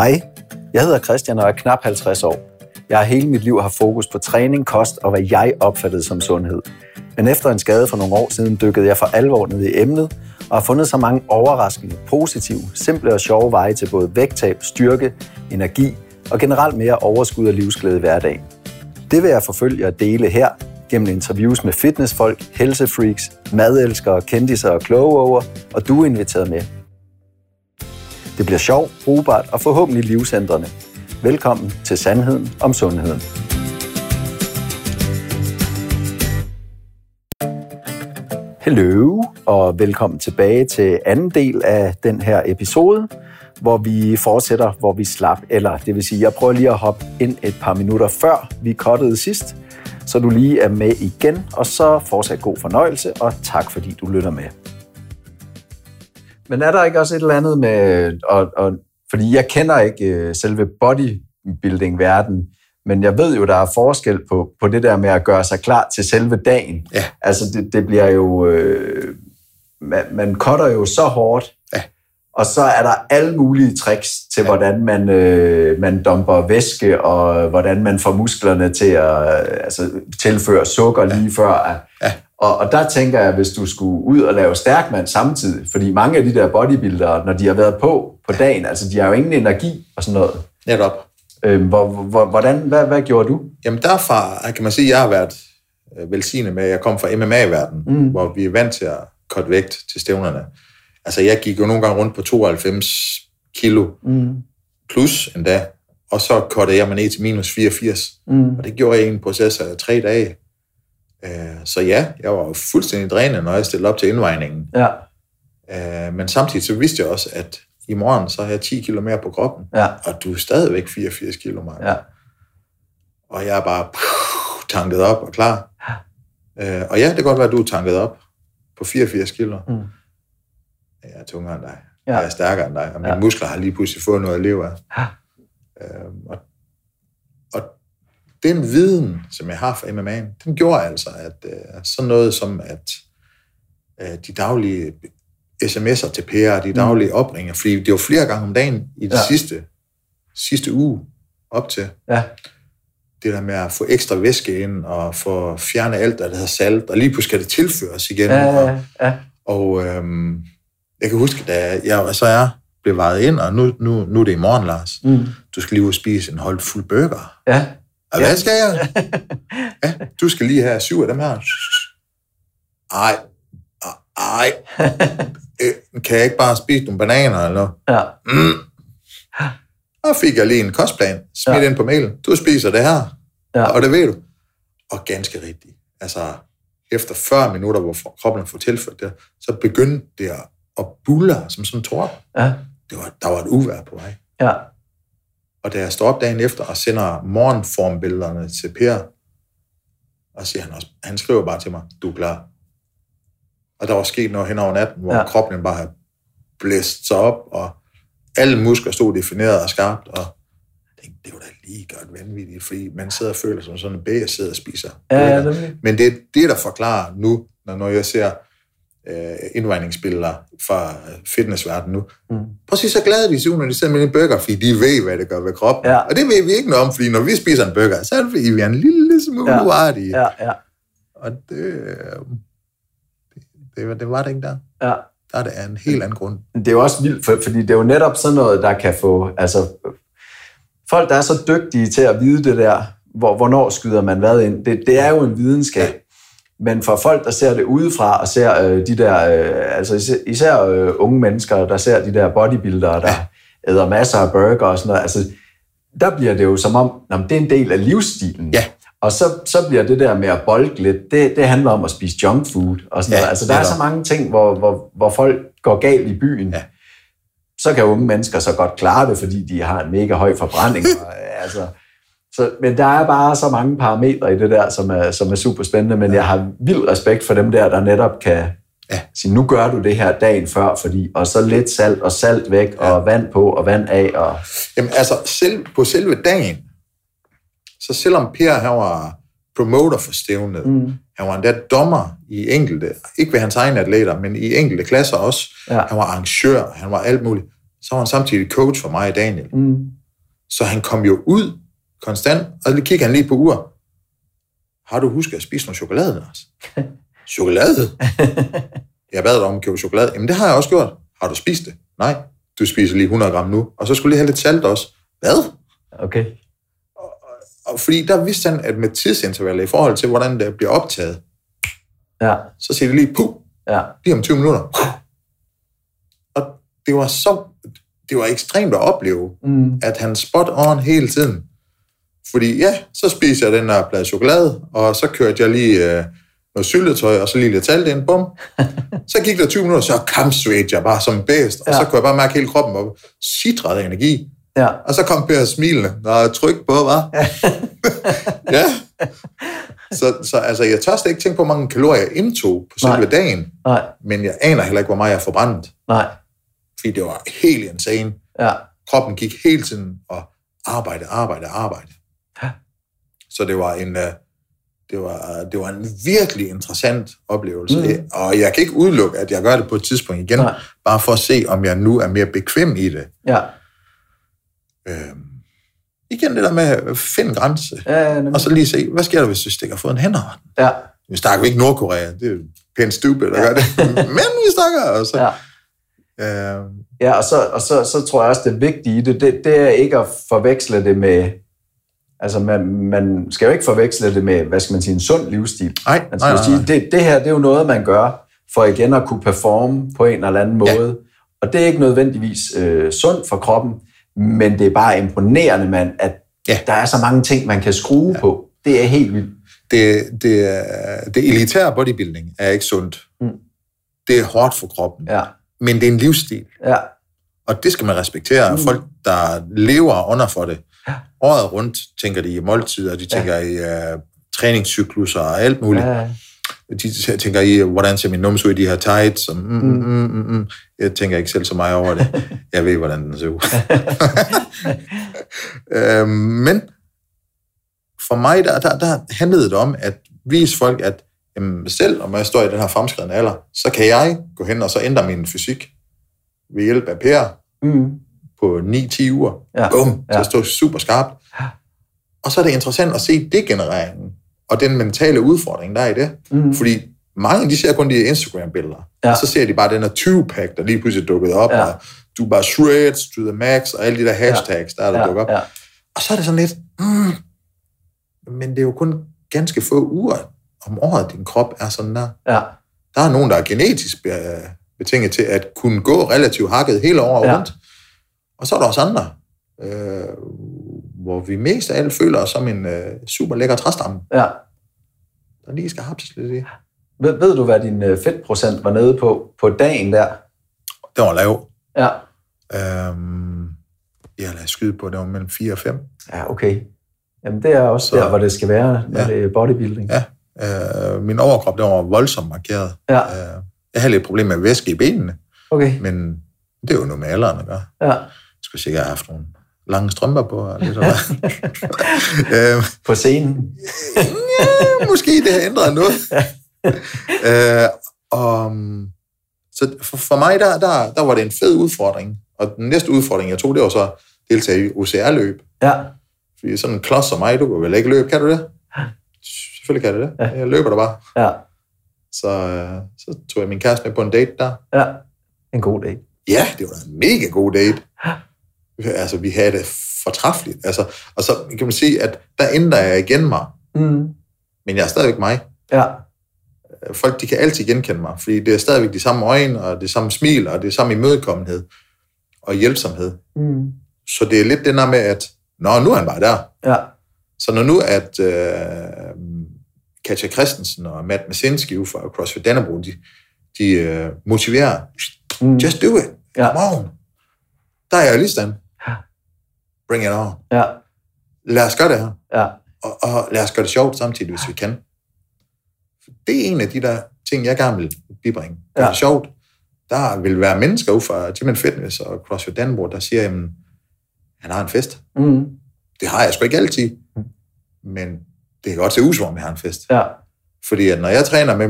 Hej, jeg hedder Christian og er knap 50 år. Jeg har hele mit liv haft fokus på træning, kost og hvad jeg opfattede som sundhed. Men efter en skade for nogle år siden dykkede jeg for alvor ned i emnet og har fundet så mange overraskende, positive, simple og sjove veje til både vægttab, styrke, energi og generelt mere overskud og livsglæde i hverdagen. Det vil jeg forfølge og dele her gennem interviews med fitnessfolk, helsefreaks, madelskere, kendiser og klogeover, og du er inviteret med. Det bliver sjovt, brugbart og forhåbentlig livsændrende. Velkommen til Sandheden om Sundheden. Hello og velkommen tilbage til anden del af den her episode, hvor vi fortsætter, hvor vi slap. Eller det vil sige, jeg prøver lige at hoppe ind et par minutter før vi cuttede sidst, så du lige er med igen, og så fortsat god fornøjelse, og tak fordi du lytter med. Men er der ikke også et eller andet med, fordi jeg kender ikke selve bodybuilding-verdenen, men jeg ved jo, der er forskel på det der med at gøre sig klar til selve dagen. Ja. Altså det bliver jo, man cutter jo så hårdt, ja. Og så er der alle mulige tricks til, ja. Hvordan man dumper væske, og hvordan man får musklerne til at tilføre sukker lige, ja. Før. Ja. Og der tænker jeg, hvis du skulle ud og lave stærkmand samtidig, fordi mange af de der bodybuildere, når de har været på dagen, altså de har jo ingen energi og sådan noget. Netop. Hvad gjorde du? Jamen derfra kan man sige, at jeg har været velsignet med, at jeg kom fra MMA-verdenen, hvor vi er vant til at cutte vægt til stævnerne. Altså jeg gik jo nogle gange rundt på 92 kilo plus endda, og så cuttede jeg mig ned til minus 84. Og det gjorde jeg i en proces af 3 dage. Så ja, jeg var jo fuldstændig drænet, når jeg stillede op til indvejningen. Ja. Men samtidig så vidste jeg også, at i morgen så har jeg 10 kilo mere på kroppen, ja. Og du er stadigvæk 84 kilo, Mark. Ja. Og jeg er bare tanket op og klar. Ja. Og ja, det kan godt være, at du er tanket op på 84 kilo. Jeg er tungere end dig. Ja. Jeg er stærkere end dig. Og mine muskler har lige pludselig fået noget at leve af. Ja. Den viden, som jeg har for MMA'en, den gjorde altså, at sådan noget som, at de daglige sms'er til Per, de daglige opringninger, fordi det var flere gange om dagen i det sidste uge op til. Ja. Det der med at få ekstra væske ind, og få fjerne alt, der hedder salt, og lige pludselig skal det tilføres igen. Ja. Og jeg kan huske, da jeg blev vejet ind, og nu er det i morgen, Lars. Du skal lige ud og spise en holdt fuld burger. Ja. Og hvad skal jeg? Ja, du skal lige have 7 af dem her. Ej. Kan jeg ikke bare spise nogle bananer eller noget? Ja. Og fik jeg lige en kostplan. Smidt ind på mailen. Du spiser det her. Ja. Og det ved du. Og ganske rigtigt. Altså, efter 40 minutter, hvor kroppen får tilført det, så begyndte det at buller som sådan en torden. Ja. Der var et uvejr på vej. Ja. Og da jeg står op dagen efter og sender morgenformbillederne til Per, og siger han også, han skriver bare til mig, du er klar. Og der var sket noget hen over natten, hvor kroppen bare havde blæst sig op, og alle muskler stod defineret og skarpt, og jeg tænkte, det var da lige godt vanvittigt, fordi man sidder og føler som sådan en bæger, sidder og spiser. Ja, det. Men det er det, der forklarer nu, når jeg ser indvejningsbilleder fra fitnessverdenen nu. Præcis så glade de når de sidder med en burger, fordi de ved, hvad det gør ved kroppen. Ja. Og det ved vi ikke noget om, fordi når vi spiser en burger, så er det fordi, vi er en lille smule uartige. Ja. Og det var det ikke der. Ja. Der er det en helt anden grund. Det er jo også vildt, fordi det er jo netop sådan noget, der kan få, folk, der er så dygtige til at vide det der, hvornår skyder man hvad ind. Det er jo en videnskab. Ja. Men for folk, der ser det udefra, og ser de der, især unge mennesker, der ser de der bodybuildere, der æder masser af burger og sådan noget, der bliver det jo som om, det er en del af livsstilen. Ja. Og så bliver det der med at bolke lidt, det handler om at spise junk food og sådan noget. Altså, der er så mange ting, hvor folk går galt i byen. Ja. Så kan unge mennesker så godt klare det, fordi de har en mega høj forbrænding. Men der er bare så mange parametre i det der, som er super spændende, men jeg har vild respekt for dem der netop kan sige, nu gør du det her dagen før, og så lidt salt og salt væk, og vand på og vand af. Og... Jamen på selve dagen, så selvom Per han var promoter for stævnet, han var endda dommer i enkelte, ikke ved hans egne atleter, men i enkelte klasser også, han var arrangør, han var alt muligt, så var han samtidig coach for mig og Daniel. Mm. Så han kom jo ud konstant, og så kiggede han lige på ur. Har du husket at spise noget chokolade, Anders? Chokolade? Jeg bad dig om at købe chokolade. Jamen, det har jeg også gjort. Har du spist det? Nej, du spiser lige 100 gram nu. Og så skulle lige have lidt salt også. Hvad? Okay. Og fordi der vidste han, at med tidsintervaller i forhold til, hvordan det bliver optaget, ja, så siger det lige, puh, ja, lige om 20 minutter. Og det var så... Det var ekstremt at opleve, at han spot on hele tiden. Fordi ja, så spiser jeg den der plade chokolade, og så kørte jeg lige noget syltetøj, og så lige lidt talte ind, bum. Så gik der 20 minutter, så kamsvede jeg bare som bedst, og ja, så kunne jeg bare mærke hele kroppen op, sidrede af energi. Ja. Og så kom Per smilende, og tryk på, hva'? Ja. Ja. Så altså, jeg tør slet ikke tænke på, hvor mange kalorier jeg indtog på selve dagen, men jeg aner heller ikke, hvor meget jeg forbrændt. Nej. Fordi det var helt insane. Ja. Kroppen gik hele tiden og arbejde. Ja. Så det var en virkelig interessant oplevelse. Mm. Og jeg kan ikke udelukke, at jeg gør det på et tidspunkt igen, bare for at se, om jeg nu er mere bekvem i det. Ja. Igen det der med at finde grænse. Ja, og så lige se, hvad sker der, hvis vi stikker foden henover? Ja. Vi snakker ikke Nordkorea, det er pænt stupid at gøre det. Men vi snakker, og så... Ja. Ja, og så tror jeg også, det vigtige i det er ikke at forveksle det med, altså man skal jo ikke forveksle det med, hvad skal man sige, en sund livsstil. Nej, man skal sige, det her, det er jo noget, man gør for igen at kunne performe på en eller anden måde, og det er ikke nødvendigvis sundt for kroppen, men det er bare imponerende, man, at der er så mange ting, man kan skrue på. Det er helt vildt. Det elitære bodybuilding er ikke sundt. Mm. Det er hårdt for kroppen. Ja. Men det er en livsstil. Ja. Og det skal man respektere. Folk, der lever under for det, året rundt, tænker de i måltider, de tænker i træningscykluser og alt muligt. Ja. De tænker i, hvordan ser min numse ud i de her tights? Og jeg tænker ikke selv så meget over det. Jeg ved, hvordan den ser ud. Men for mig, der handlede det om at vise folk, at selv om jeg står i den her fremskridende alder, så kan jeg gå hen og så ændre min fysik ved hjælp af Per på 9-10 uger. Ja. Bum, så står super skarpt. Og så er det interessant at se degenereringen og den mentale udfordring, der er i det. Mm. Fordi mange, de ser kun de Instagram-billeder. Ja. Og så ser de bare den her 20-pack, der lige pludselig dukkede op. Ja. Og du bare shreds to the max, og alle de der hashtags, der dukker op. Ja. Og så er det sådan lidt, men det er jo kun ganske få uger om året, din krop er sådan der. Ja. Der er nogen, der er genetisk betinget til at kunne gå relativt hakket hele året rundt. Og så er der også andre, hvor vi mest af alle føler os som en super lækker træstamme. Ja. Der lige skal hapses lidt i. Ved du, hvad din fedtprocent var nede på dagen der? Den var lav. Ja. Jeg lader skyde på, det var mellem 4 og 5. Ja, okay. Jamen, det er også så, der, hvor det skal være, når det er bodybuilding. Ja. Min overkrop, den var voldsomt markeret. Ja. Jeg havde lidt problemer med væske i benene. Okay. Men det er jo noget med alderen at gøre. Ja. Jeg skulle sikkert have haft nogle lange strømper på. Og lidt på scenen? Ja, måske det har ændret noget. Så for mig, der var det en fed udfordring. Og den næste udfordring, jeg tog, det var så deltage i OCR-løb. Ja. Fordi sådan en klods som mig, du kan vel ikke løbe, kan du det? Selvfølgelig kan det det. Jeg løber der bare. Ja. Så tog jeg min kæreste med på en date der. Ja, en god date. Ja, det var en mega god date. Altså, vi havde det fortræffeligt. Altså, og så kan man sige, at der ændrer jeg igen mig. Mm. Men jeg er stadigvæk mig. Ja. Folk, de kan altid genkende mig, fordi det er stadigvæk de samme øjne, og det samme smil, og det samme imødekommenhed og hjælpsomhed. Mm. Så det er lidt det der med, at nu er han bare der. Ja. Så når nu, at Katja Christiansen og Matt Messensky fra CrossFit Dannebogen, de motiverer, just do it, come on. Der er jeg jo lige stand. Bring it on. Ja. Lad os gøre det her. Ja. Og lad os gøre det sjovt samtidig, hvis vi kan. Det er en af de der ting, jeg gerne vil bibringe. Det er sjovt. Der vil være mennesker ude fra Gym & Fitness og CrossFit Dannebogen, der siger, jamen, han har en fest. Mm. Det har jeg sgu ikke altid. Men det kan godt se ud, som om jeg har en fest. Ja. Fordi at når jeg træner med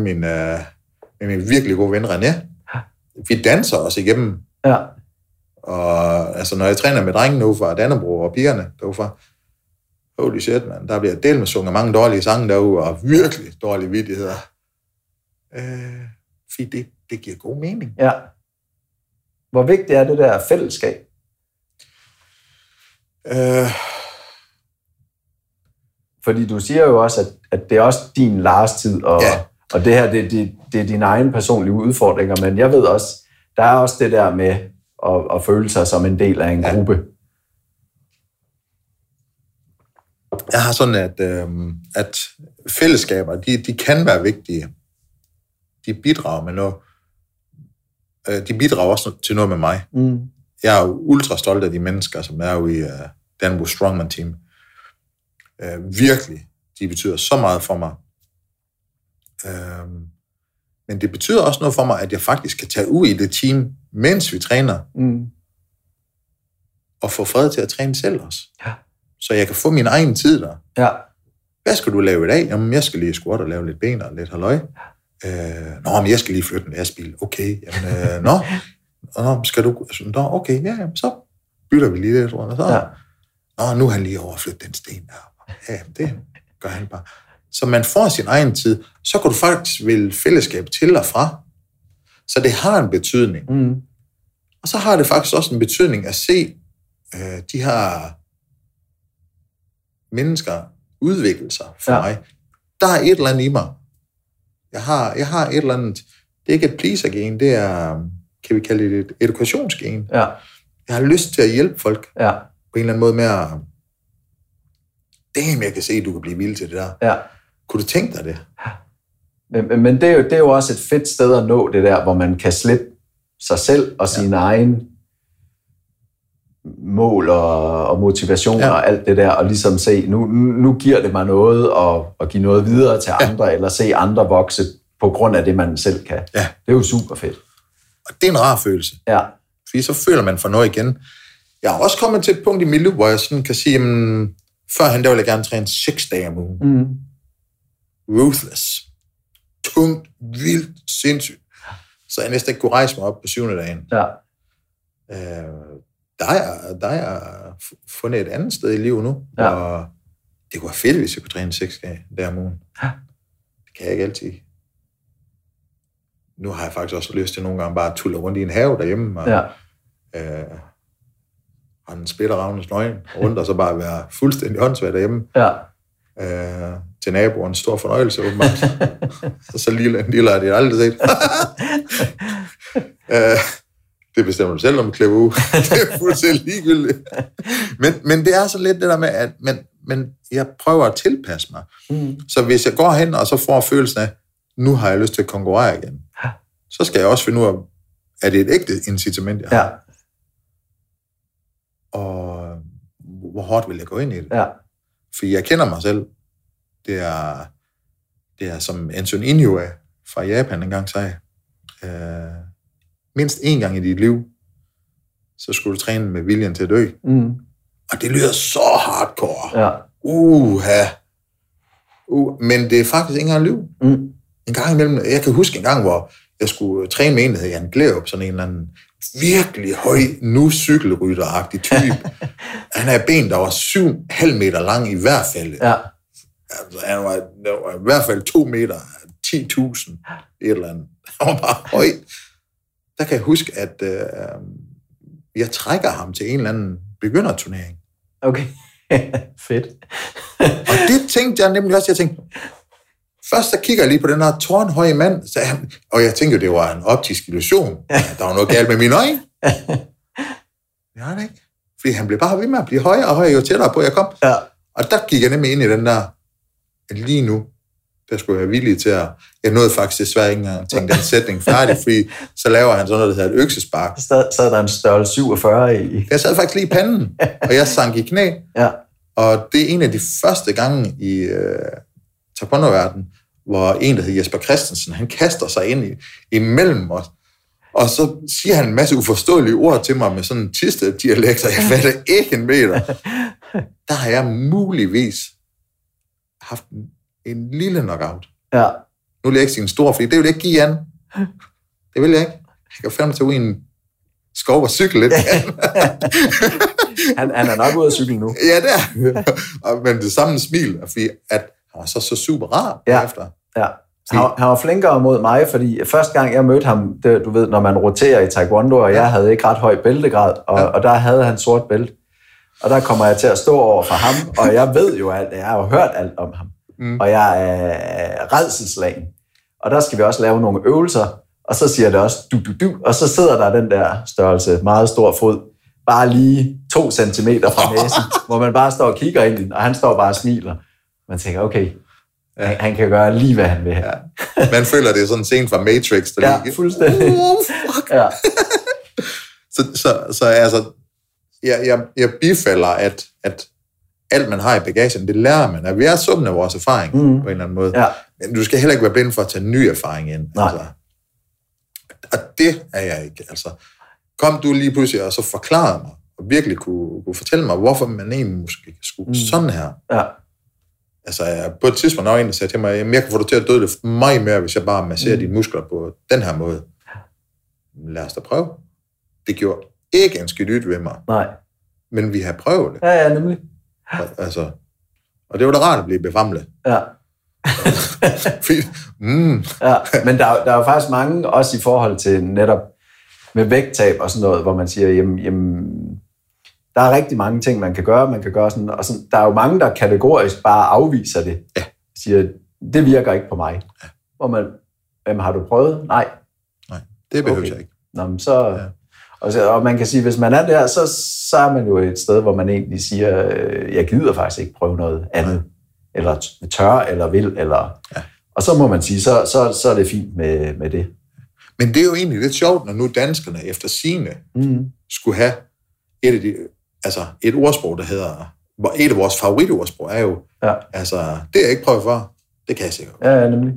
min virkelig gode ven René, vi danser også igennem. Ja. Og altså, når jeg træner med drengene ude fra Danbury og pigerne derude fra, holy shit, man, der bliver delt med sunget mange dårlige sange derude, og virkelig dårlige vittigheder. Fordi det giver god mening. Ja. Hvor vigtigt er det der fællesskab? Fordi du siger jo også, at det er også din Lars-tid, og, ja, og det her, det er dine egne personlige udfordringer, men jeg ved også, der er også det der med at føle sig som en del af en gruppe. Jeg har sådan, at fællesskaber, de kan være vigtige. De bidrager med noget. De bidrager også til noget med mig. Mm. Jeg er jo ultra stolt af de mennesker, som er jo i Danbury Strongman Team. Virkelig. De betyder så meget for mig. Men det betyder også noget for mig, at jeg faktisk kan tage ud i det team, mens vi træner. Mm. Og få fred til at træne selv også. Ja. Så jeg kan få min egen tid der. Ja. Hvad skal du lave i dag? Jamen, jeg skal lige squat og lave lidt ben og lidt halløj. Nå, men jeg skal lige flytte en lastbil. Okay, jamen, nå, skal du... Nå, okay, ja, jamen, så bytter vi lige det, tror jeg. Så. Ja. Nå, nu har han lige overflyttet den sten der. Ja, jamen, det gør han bare. Så man får sin egen tid, så kan du faktisk vælge fællesskab til og fra. Så det har en betydning. Mm. Og så har det faktisk også en betydning at se de her mennesker udvikle sig for mig. Der er et eller andet i mig. Jeg har et eller andet... Det er ikke et pleaser-gen, det er, kan vi kalde det, et edukationsgen. Ja. Jeg har lyst til at hjælpe folk på en eller anden måde med at... Damn, jeg kan se, at du kan blive vild til det der. Ja. Kunne du tænke dig det? Ja. Men det er jo også et fedt sted at nå det der, hvor man kan slippe sig selv og sine egne mål og motivationer og alt det der, og ligesom se, nu giver det mig noget at give noget videre til andre, eller se andre vokse på grund af det, man selv kan. Ja. Det er jo super fedt. Og det er en rar følelse. Ja. Fordi så føler man for noget igen. Jeg er også kommet til et punkt i mit liv, hvor jeg sådan kan sige, jamen, førhen, der ville jeg gerne træne 6 dage om ugen. Mm. Ruthless. Tungt, vildt, sindssygt. Så jeg næsten ikke kunne rejse mig op på 7. dagen. Ja. Der er jeg fundet et andet sted i livet nu, og det kunne være fedt, hvis jeg kunne træne 6 dage om ugen. Ja. Det kan jeg ikke altid. Nu har jeg faktisk også lyst til nogle gange bare at tulle rundt i en have derhjemme, og han spiller ravnens nøgen rundt, og så bare være fuldstændig håndsvær derhjemme. Ja. Til naboen en stor fornøjelse, åbenbart. Så lille er det aldrig set. Det bestemmer du selv, om du klipper ud. Det er fuldstændig ligegyldigt. Men det er så lidt det der med, at men jeg prøver at tilpasse mig. Mm. Så hvis jeg går hen, og så får følelsen af, nu har jeg lyst til at konkurrere igen, så skal jeg også finde ud af, er det et ægte incitament, jeg har? Ja. Og hvor hårdt vil jeg gå ind i det? Ja. Fordi jeg kender mig selv. Det er som Anton Inoue fra Japan engang sagde. Mindst én gang i dit liv, så skulle du træne med viljen til at dø. Mm. Og det lyder så hardcore. Ja. Men det er faktisk ikke engang liv. Mm. En gang imellem, jeg kan huske en gang, hvor jeg skulle træne med en, der hedder Jan Glerup, sådan en eller anden virkelig høj, nu cykelrytteragtig type. Han havde ben, der var 7,5 meter lang i hvert fald. Ja. Altså, han var i hvert fald 2 meter, 10.000, et eller andet. Han var bare høj. Der kan jeg huske, at jeg trækker ham til en eller anden begynderturnering. Okay, fedt. Og det tænkte jeg nemlig også. Jeg tænkte, først så kigger jeg lige på den her tårnhøje mand, og jeg tænkte, det var en optisk illusion. Der var noget galt med mine øjne. Ja, det ikke. Fordi han blev bare ved med at blive højere og højere, jo tættere på jeg kom. Ja. Og der gik jeg nemlig ind i den der, at lige nu, der skulle jeg være villig til at... Jeg nåede faktisk desværre ikke engang at tænke den sætning færdig, fordi så laver han sådan noget, der hedder et øksespark. Så er der en størrelse 47 i... Jeg sad faktisk lige i panden, og jeg sank i knæ. Ja. Og det er en af de første gange i taekwondo-verden, hvor en, der hedder Jesper Christensen, han kaster sig ind imellem os. Og så siger han en masse uforståelige ord til mig med sådan en tiste-dialekt, og jeg fatter ikke en meter. Der har jeg muligvis haft en lille knockout. Ja. Nu vil jeg ikke sige en stor, fordi det vil jeg ikke give Jan. Det vil jeg ikke. Jeg kan fandme tage ud i en skal over og cykle lidt. han er nok ude at cykle nu. Ja, det er. Men det samme smil, at han var så super rar efter. Ja. Han var flinkere mod mig, fordi første gang jeg mødte ham, det, du ved, når man roterer i taekwondo, og jeg havde ikke ret høj bæltegrad, og der havde han sort bælte. Og der kommer jeg til at stå over for ham, og jeg ved jo alt, jeg har jo hørt alt om ham. Mm. Og jeg er rædselslagen. Og der skal vi også lave nogle øvelser, og så siger det også du, og så sidder der den der størrelse, meget stor fod, bare lige 2 centimeter fra næsen, hvor man bare står og kigger ind i den, og han står bare og smiler. Man tænker, okay, han kan gøre lige, hvad han vil. Ja. Man føler, det er sådan en scene fra Matrix. Der ja, fuldstændig. Ja. så altså, jeg bifalder, at alt, man har i bagagen, det lærer man. At vi er summen af vores erfaring på en eller anden måde. Ja. Men du skal heller ikke være blind for at tage ny erfaring ind. Altså. Og det er jeg ikke. Altså, kom du lige pludselig og så forklarede mig, og virkelig kunne fortælle mig, hvorfor man egentlig måske skulle sådan her. Ja. Altså, på et tidspunkt var der en, der sagde til mig, jeg kan få dig til at dødløfte meget mere, hvis jeg bare masserer dine muskler på den her måde. Lad os da prøve. Det gjorde ikke en skidt ved mig. Nej. Men vi har prøvet det. Ja, nemlig. Altså, og det var da rart at blive befamlet. Ja. Ja, men der er jo faktisk mange, også i forhold til netop med vægttab og sådan noget, hvor man siger, jamen, der er rigtig mange ting, man kan gøre sådan, og sådan, der er jo mange, der kategorisk bare afviser det. Ja. Siger, det virker ikke på mig. Ja. Hvor man, har du prøvet? Nej, det behøver jeg ikke. Nå, men så... Ja. Og man kan sige, at hvis man er der, så er man jo et sted, hvor man egentlig siger, jeg gider faktisk ikke prøve noget andet, eller tør, eller vil, eller... Ja. Og så må man sige, så er det fint med det. Men det er jo egentlig lidt sjovt, når nu danskerne efter sigende skulle have et ordsprog, der hedder... Et af vores favoritordsprog er jo, det er jeg ikke prøvet for, det kan jeg sikkert. Ja, nemlig.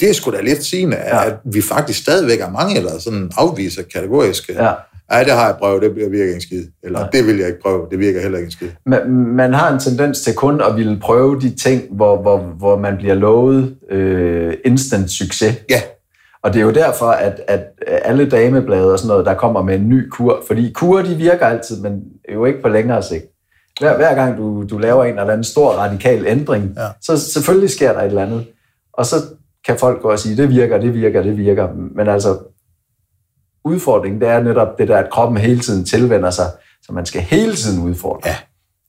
Det er sgu da lidt sigende, at vi faktisk stadigvæk er mange, eller sådan afviser kategorisk. Ja. Ej, det har jeg prøvet, det virker ikke en skid. Eller det vil jeg ikke prøve, det virker heller ikke en skid. Man har en tendens til kun at ville prøve de ting, hvor man bliver lovet instant succes. Ja. Og det er jo derfor, at alle dameblade og sådan noget, der kommer med en ny kur. Fordi kur, de virker altid, men jo ikke på længere sigt. Hver gang du laver en eller anden stor radikal ændring, så selvfølgelig sker der et eller andet. Og så kan folk gå og sige, det virker. Men altså, udfordringen, det er netop det der, at kroppen hele tiden tilvender sig, så man skal hele tiden udfordre. Ja.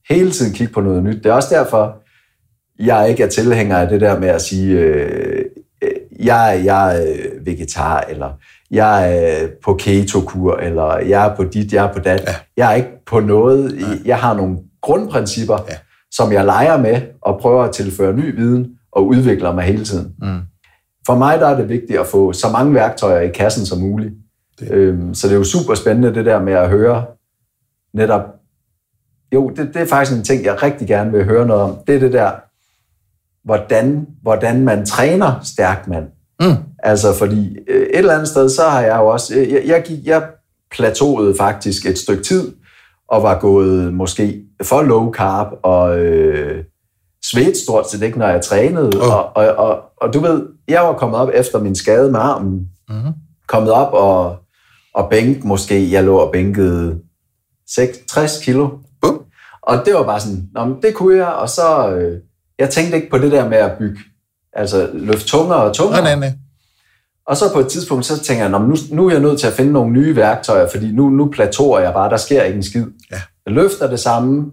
Hele tiden kigge på noget nyt. Det er også derfor, jeg ikke er tilhænger af det der med at sige, jeg er vegetar, eller jeg er på keto-kur, eller jeg er på dit, jeg er på dat. Ja. Jeg er ikke på noget. Ja. Jeg har nogle grundprincipper, som jeg leger med, og prøver at tilføre ny viden, og udvikler mig hele tiden. Mm. For mig der er det vigtigt at få så mange værktøjer i kassen som muligt. Det. Så det er jo super spændende det der med at høre netop... Jo, det er faktisk en ting, jeg rigtig gerne vil høre noget om. Det er det der, hvordan man træner stærk mand. Mm. Altså fordi et eller andet sted, så har jeg jo også... Jeg plateauede faktisk et stykke tid, og var gået måske for low carb og... svedte stort set ikke, når jeg trænede. Oh. Og du ved, jeg var kommet op efter min skade med armen. Mm-hmm. Kommet op og bænkede måske. Jeg lå og bænkede 60 kilo. Boom. Og det var bare sådan, det kunne jeg. Og så, jeg tænkte ikke på det der med at bygge. Altså, løfte tungere og tungere. Nej. Og så på et tidspunkt, så tænker jeg, nu er jeg nødt til at finde nogle nye værktøjer, fordi nu plateauer jeg bare. Der sker ikke en skid. Ja. Jeg løfter det samme,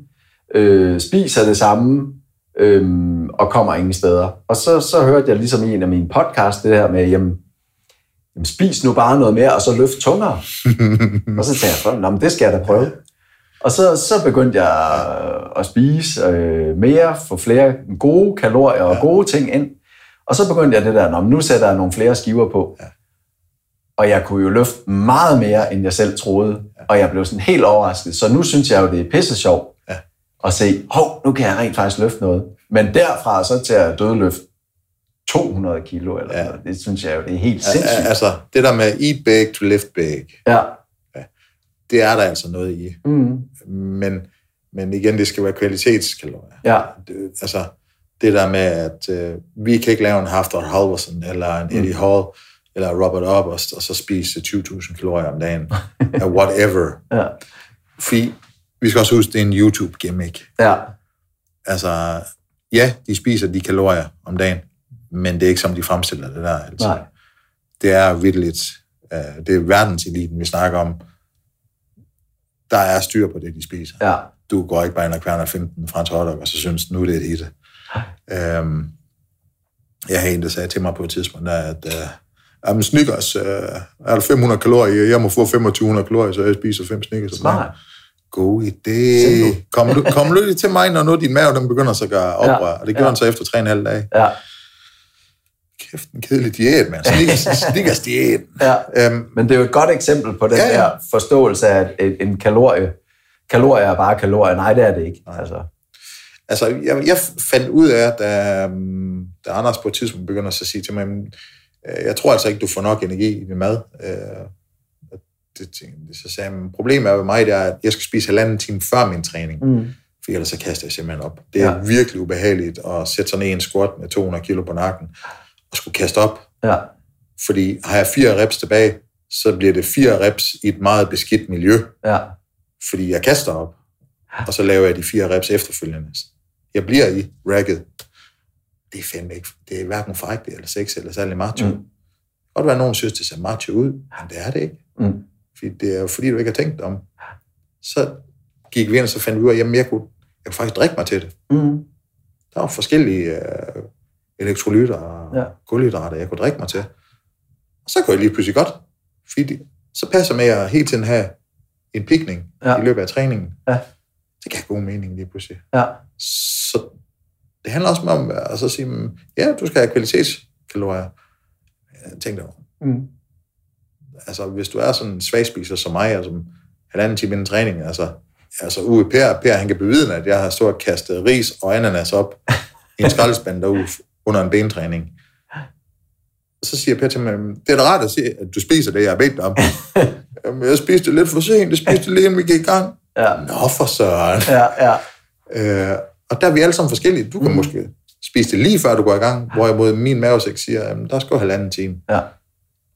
spiser det samme, og kommer ingen steder. Og så hørte jeg ligesom i en af mine podcasts det her med, jamen spis nu bare noget mere, og så løft tungere. Og så tænkte jeg, det skal jeg da prøve. Og så begyndte jeg at spise mere, få flere gode kalorier og gode ting ind. Og så begyndte jeg det der, nu sætter jeg nogle flere skiver på. Ja. Og jeg kunne jo løfte meget mere, end jeg selv troede. Ja. Og jeg blev sådan helt overrasket. Så nu synes jeg jo, det er pisse sjovt. Og se, nu kan jeg rent faktisk løfte noget. Men derfra så til at dødeløfte 200 kilo eller noget, det synes jeg jo, det er helt sindssygt. Altså, det der med eat big to lift big, det er der altså noget i. Mm. Men igen, det skal være kvalitetskalorier. Ja. Det der med, at vi kan ikke lave en Haftor Halvorsen eller en Eddie Hall, eller Robert August, og så spise 20.000 kalorier om dagen, eller whatever. Ja. Fordi vi skal også huske, det er en YouTube-gimmick. Ja. Altså, ja, de spiser de kalorier om dagen, men det er ikke som de fremstiller det der. Altså. Nej. Det er vitterligt, det er verdenseliten, vi snakker om. Der er styr på det, de spiser. Ja. Du går ikke bare ind og kværner 15 fransk hotdog, og så synes nu det er et hit. Jeg har en, der sagde til mig på et tidspunkt, at jamen, Snickers, er der 500 kalorier, jeg må få 2500 kalorier, så jeg spiser 5 Snickers. Smart. God idé. Kom lykke til mig, når nu din mave, den begynder så at gøre oprør. Ja. Og det gør den så efter 3,5 dage. Ja. Kæft, en kedelig diæt, mand. Snickers diæt. Ja. Men det er jo et godt eksempel på den der forståelse af en kalorie. Kalorier er bare kalorier. Nej, det er det ikke. Altså, jeg fandt ud af, da Anders på et tidspunkt begynder at sige til mig, jeg tror altså ikke, du får nok energi i din mad. Så sagde jeg, problemet er ved mig, det er, at jeg skal spise halvanden time før min træning. Mm. For ellers så kaster jeg simpelthen op. Det er virkelig ubehageligt at sætte sådan en squat med 200 kilo på nakken og skulle kaste op. Ja. Fordi har jeg 4 reps tilbage, så bliver det 4 reps i et meget beskidt miljø. Ja. Fordi jeg kaster op, og så laver jeg de 4 reps efterfølgende. Jeg bliver i racket. Det er fandme ikke. Det er hverken frægtigt eller sex eller særlig macho. Mm. Godt være, nogen synes, det ser macho ud, men det er det ikke. Mm. Fordi det er jo fordi, du ikke har tænkt om. Så gik vi ind, og så fandt vi ud af, jamen jeg kunne faktisk drikke mig til det. Mm. Der var forskellige elektrolytter og kulhydrater, jeg kunne drikke mig til. Og så kunne jeg lige pludselig godt. Fordi så passer med at hele tiden have en pikning i løbet af træningen. Ja. Det kan god mening lige pludselig. Ja. Så det handler også om at så sige, ja, du skal have kvalitetskalorier. Jeg tænkte over. Mm. Altså, hvis du er sådan en svagspiser som mig, og som halvanden time inden træning, altså ude Per, han kan bevidne, at jeg har stort kastet ris og ananas op i en skraldespand derude under en bentræning. Og så siger Per til mig, det er da rart at sige, at du spiser det, jeg har bedt dig om. Jamen, jeg spiste lidt for sent, jeg spiste lige inden vi gik i gang. Ja. Nå, for søren. Ja. Og der er vi alle sammen forskellige. Du kan måske spise det lige før du går i gang, hvorimod min mavesæk siger, jamen, der skal gå halvanden time. Ja.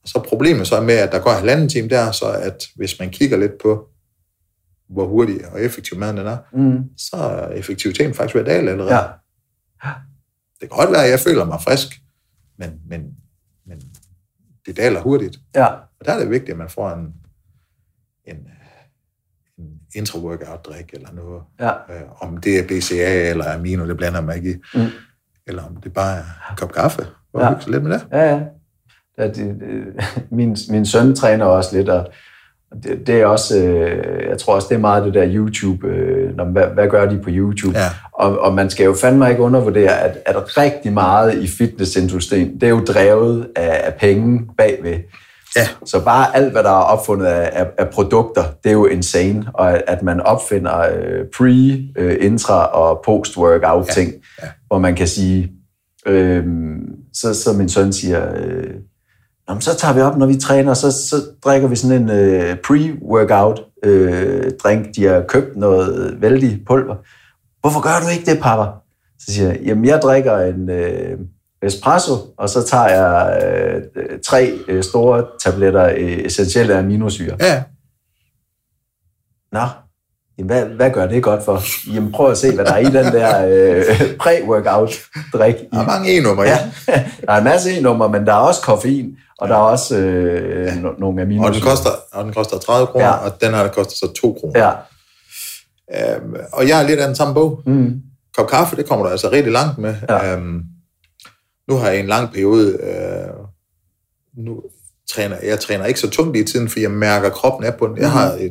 Og så problemet så er med, at der går halvanden time der, så at hvis man kigger lidt på, hvor hurtig og effektiv maden den er, så er effektiviteten faktisk ved at dale allerede. Ja. Det kan godt være, at jeg føler mig frisk, men det daler hurtigt. Ja. Og der er det vigtigt, at man får en intra-workout-drik eller noget. Ja. Om det er BCA eller amino, det blander man ikke i. Mm. Eller om det bare er en kop kaffe. Hvor er det lidt med det? Ja. Min søn træner også lidt, og det er også, jeg tror også, det er meget det der YouTube, hvad gør de på YouTube? Ja. Og man skal jo fandme ikke undervurdere, at rigtig meget i fitnessindustrien, det er jo drevet af penge bagved. Ja. Så bare alt, hvad der er opfundet af produkter, det er jo insane, og at man opfinder pre-, intra- og post-workout-ting, hvor man kan sige, så min søn siger, så tager vi op, når vi træner, så drikker vi sådan en pre-workout drink, de har købt noget vældig pulver. Hvorfor gør du ikke det, pappa? Så siger jeg, jamen jeg drikker en espresso, og så tager jeg 3 store tabletter essentielle aminosyre. Ja. Nå, jamen, hvad gør det godt for? Jamen prøv at se, hvad der er i den der pre-workout-drik. Der er mange E-nummer, Der er en masse E-nummer, men der er også koffein, og der er også nogle aminosyre. Og den koster 30 kroner, og den her, der koster så 2 kroner. Ja. Og jeg har lidt af den samme bog. Mm. Kop kaffe, det kommer du altså rigtig langt med. Ja. Nu har jeg en lang periode... Jeg træner ikke så tungt i tiden, for jeg mærker kroppen af på den. Jeg har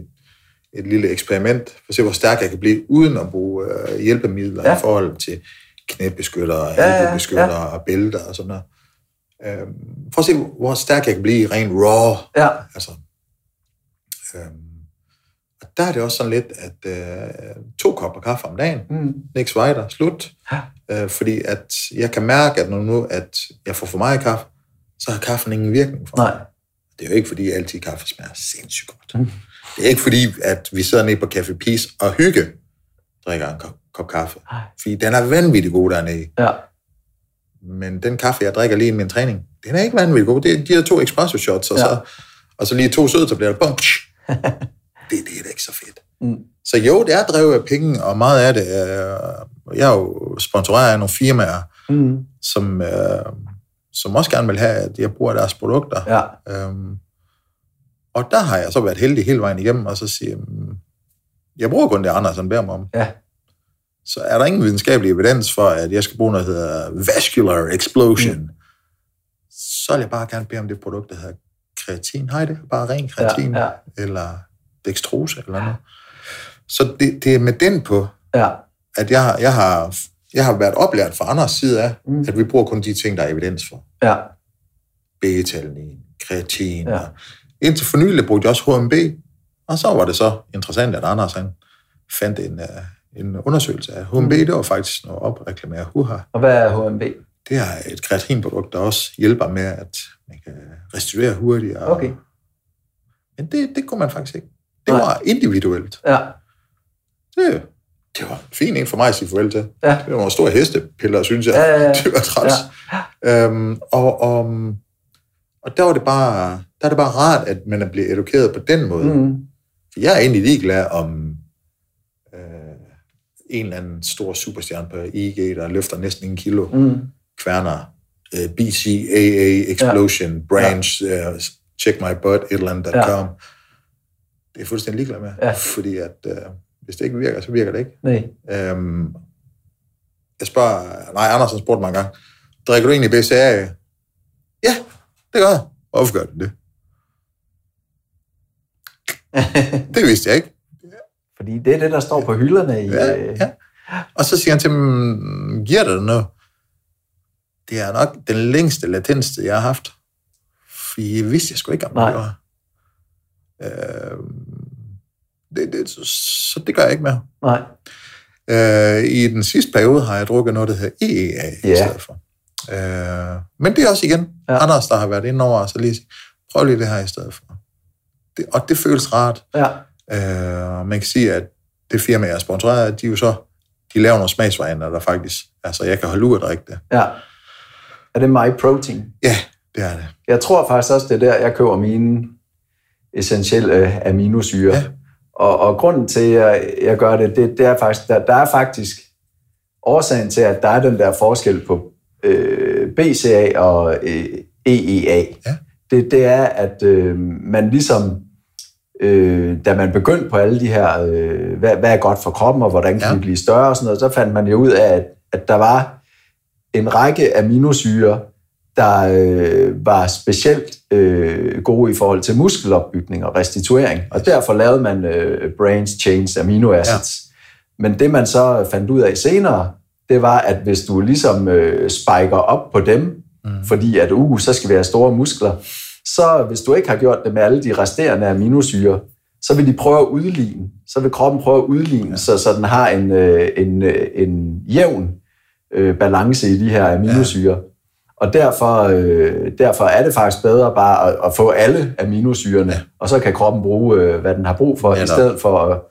et lille eksperiment, for at se, hvor stærk jeg kan blive, uden at bruge hjælpemidler i forhold til knæbeskyttere, albuebeskyttere og bælter og sådan noget. For at se, hvor stærk jeg kan blive rent raw. Ja. Altså, og der er det også sådan lidt, at 2 kopper kaffe om dagen, niks weiter, slut. Fordi at jeg kan mærke, at når nu at jeg får for meget kaffe, så har kaffen ingen virkning for mig. Nej. Det er jo ikke, fordi altid kaffe smager sindssygt godt. Mm. Det er ikke fordi, at vi sidder nede på Café Peace og hygge, drikker en kop kaffe. Fordi den er vanvittigt god dernede. Ja. Men den kaffe, jeg drikker lige inden min træning, den er ikke vanvittig god. Det er de her 2 espresso shots, og, ja. og så lige 2 sødetabletter. Bum, det er da ikke så fedt. Mm. Så jo, det er drevet af penge, og meget af det. Jeg er jo sponsoreret af nogle firmaer, som også gerne vil have, at jeg bruger deres produkter. Ja. Og der har jeg så været heldig hele vejen igennem, og så siger jeg bruger kun det, Anders han beder mig om. Ja. Så er der ingen videnskabelig evidens for, at jeg skal bruge noget, der hedder vascular explosion. Mm. Så vil jeg bare gerne bede om det produkt, der hedder kreatin. Hej, det er bare ren kreatin. Ja, ja. Eller dextrose eller noget. Så det er med den på, ja. At jeg har været oplært fra Anders side af, at vi bruger kun de ting, der er evidens for. Ja. B-vitamin, kreatin. Ja. Indtil for nylig brugte jeg også HMB. Og så var det så interessant, at Anders han fandt en undersøgelse af HMB. Det var faktisk noget opreklameret huha. Og hvad er HMB? Det er et kreatinprodukt, der også hjælper med, at man kan restituere hurtigt. Og... Okay. Men det kunne man faktisk ikke. Det var individuelt. Ja. Det var fint ikke for mig at sige farvel til. Ja. Det var nogle store hestepiller, synes jeg. Ja. Det var træls. Ja. Og der er det bare rart, at man er blevet edukeret på den måde. Mm. For jeg er egentlig ligeglad om en eller anden stor superstjerne på IG, der løfter næsten 1 kilo, kværner, BCAA, Explosion, Branch, Check My Butt, et eller andet, .com. Det er fuldstændig ligeglad med, fordi at, hvis det ikke virker, så virker det ikke. Nej. Andersen spurgte mig en gang, drikker du egentlig BCAA? Ja, det gør jeg. Hvorfor gør du det? Det vidste jeg ikke. Fordi det er det, der står på hylderne. Ja. Og så siger han til mig, giver det noget? Det er nok den længste latenste, jeg har haft. For jeg vidste jeg sgu ikke, om det gjorde. Så det gør jeg ikke mere. Nej. I den sidste periode har jeg drukket noget, der hedder EEA i stedet for. Men det er også igen Anders, der har været inde over, så lige prøv lige det her i stedet for. Og det føles rart. Ja. Man kan sige, at det firma, jeg er sponsoreret af, de laver nogle smagsvarianter, der faktisk, altså jeg kan holde ud at drikke det. Ja. Er det MyProtein? Ja, det er det. Jeg tror faktisk også, det er der, jeg køber mine essentielle aminosyre. Ja. Og grunden til, at jeg gør det er faktisk, der er faktisk årsagen til, at der er den der forskel på BCA og EEA. Ja. Det er, at man ligesom da man begyndte på alle de her, hvad er godt for kroppen, og hvordan kan vi blive større og sådan noget, så fandt man jo ud af, at der var en række aminosyre, der var specielt gode i forhold til muskelopbygning og restituering, og derfor lavede man branch chains aminoacids. Ja. Men det man så fandt ud af senere, det var, at hvis du ligesom spiker op på dem, fordi at så skal vi have store muskler, så hvis du ikke har gjort det med alle de resterende aminosyre, så vil de prøve at udligne. Så vil kroppen prøve at udligne, så den har en jævn balance i de her aminosyre. Ja. Og derfor er det faktisk bedre bare at få alle aminosyrene, og så kan kroppen bruge, hvad den har brug for, i stedet for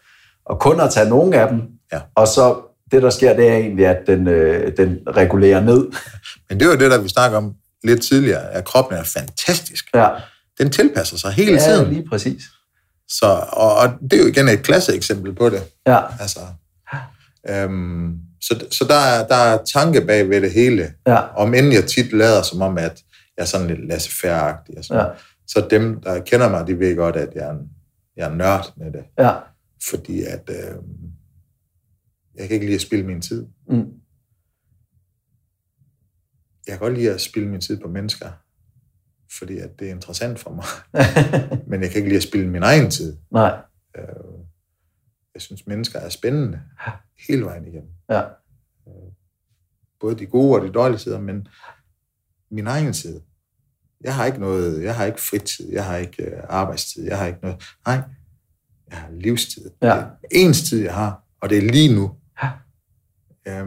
at kun at tage nogle af dem. Ja. Og så det, der sker, det er egentlig, at den regulerer ned. Men det var det, der vi snakker om lidt tidligere, at kroppen er fantastisk. Ja. Den tilpasser sig hele tiden. Ja, lige præcis. Så, og det er jo igen et klasseeksempel på det. Ja. Altså, så der er tanke bag ved det hele. Ja. Om end jeg tit lader som om, at jeg er sådan lidt laissez-faire-agtig. Så dem, der kender mig, de ved godt, at jeg er en nørd med det. Ja. Fordi at jeg kan ikke lide at spilde min tid. Mm. Jeg kan godt lide at spilde min tid på mennesker, fordi at det er interessant for mig. Men jeg kan ikke lide at spilde min egen tid. Nej. Jeg synes, mennesker er spændende hele vejen igennem. Ja. Både de gode og de dårlige sider, men min egen side. Jeg har ikke fritid, jeg har ikke arbejdstid, jeg har ikke noget. Nej, jeg har livstid. Ja. Det er ens tid, jeg har, og det er lige nu.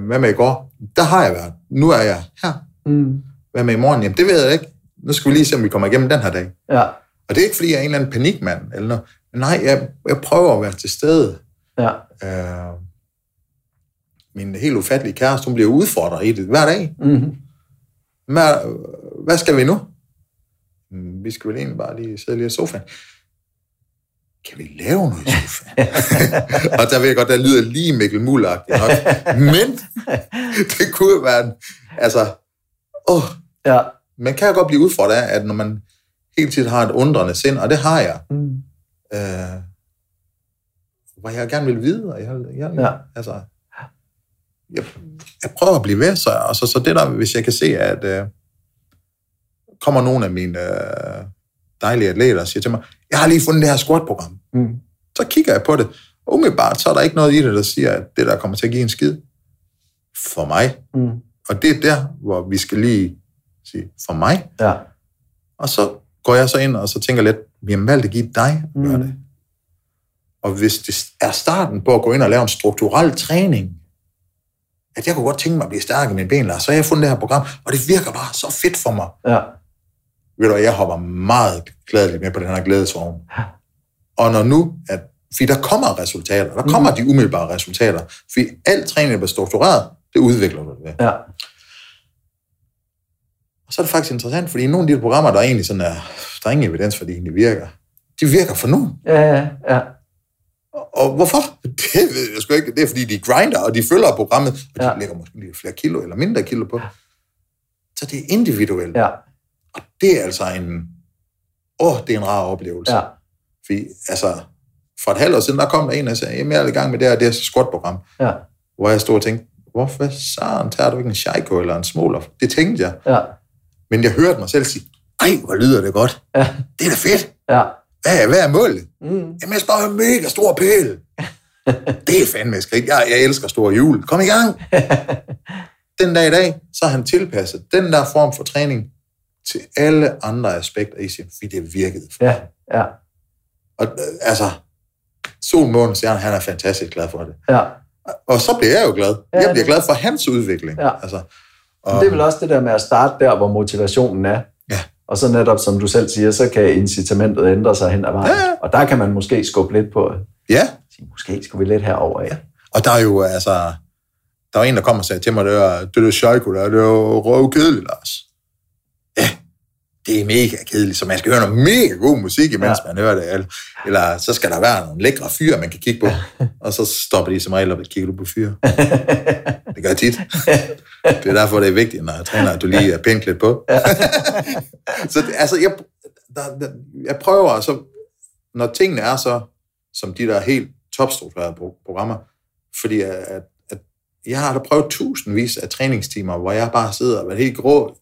Hvad med i går? Der har jeg været. Nu er jeg her. Mm. Hvad med i morgen? Jamen, det ved jeg ikke. Nu skal vi lige se, om vi kommer igennem den her dag. Ja. Og det er ikke, fordi jeg er en eller anden panikmand. Eller noget. Nej, jeg prøver at være til stede. Ja. Min helt ufattelige kæreste, hun bliver udfordret i det hver dag. Mm-hmm. Hvad skal vi nu? Vi skal vel egentlig bare lige sidde lige i sofaen. Kan vi lave noget i sofaen? Og der ved jeg godt, der lyder lige Mikkel Muhl-agtigt nok. Men det kunne være en, altså... Ja. Man kan jo godt blive udfordret af, at når man hele tiden har et undrende sind, og det har jeg, hvor jeg gerne vil vide, og jeg prøver at blive ved, så det der, hvis jeg kan se, at kommer nogle af mine dejlige atleter og siger til mig, jeg har lige fundet det her squat-program, så kigger jeg på det, og umiddelbart, så er der ikke noget i det, der siger, at det der kommer til at give en skid for mig, og det er der, hvor vi skal lige sige, for mig, ja. Og så går jeg så ind, og så tænker lidt, jamen hvad vil det give dig at gøre det? Og hvis det er starten på at gå ind og lave en strukturel træning, at jeg kunne godt tænke mig at blive stærk i mine ben, Lars, så har jeg fundet det her program, og det virker bare så fedt for mig. Ja. Ved du, jeg hopper meget glædeligt med på den her glædesvogn. Ja. Og når nu, at, fordi der kommer resultater, der kommer de umiddelbare resultater, fordi alt træning der bliver struktureret, det udvikler du det ved. Ja. Og så er det faktisk interessant, fordi nogle af de programmer, der egentlig sådan er, der er ingen evidens for, de egentlig virker. De virker for nogen. Ja. Og hvorfor? Det ved jeg sgu ikke. Det er, fordi de grinder, og de følger programmet, og de lægger måske lidt flere kilo eller mindre kilo på. Så det er individuelt. Ja. Og det er altså en... det er en rar oplevelse. Ja. Fordi, altså, for et halvt år siden, der kom der en, og sagde, jamen, jeg er i gang med det her, det her squat-program. Ja. Hvor jeg stod og tænkte, hvorfor så tager du ikke en shiko eller en småler? Det tænkte jeg. Ja. Men jeg hørte mig selv sige, ej, hvor lyder det godt. Ja. Det er da fedt. Ja. Hvad er målet? Jamen, jeg skal bare have mega stor pæl. Det er fandme skridt. Jeg elsker store hjul. Kom i gang. Den dag i dag, så har han tilpasset den der form for træning til alle andre aspekter i sin, fordi det virkede for ham. Ja. Og altså, solen, månen, stjernen, han er fantastisk glad for det. Ja. Og så bliver jeg jo glad. Jeg bliver glad for hans udvikling. Ja. Altså, og... Det er vel også det der med at starte der, hvor motivationen er. Ja. Og så netop, som du selv siger, så kan incitamentet ændre sig hen ad vejen. Ja. Og der kan man måske skubbe lidt på. Ja. Måske skal vi lidt herover af. Ja. Og der er jo, altså... Der er en, der kommer og sagde til mig, det er sjovt, det er jo røvkedeligt, Lars. Ja, det er mega kedeligt, så man skal høre noget mega god musik, imens man hører det. Eller så skal der være nogle lækre fyre, man kan kigge på. Og så stopper de som regel op, at kigger du på fyre. Det gør jeg tit. Det er derfor, det er vigtigt, når jeg træner, at du lige er pænt lidt på. Så altså, jeg prøver, og så, når tingene er så, som de der helt topstrukturerede programmer, fordi at jeg har da prøvet tusindvis af træningstimer, hvor jeg bare sidder og er helt grå,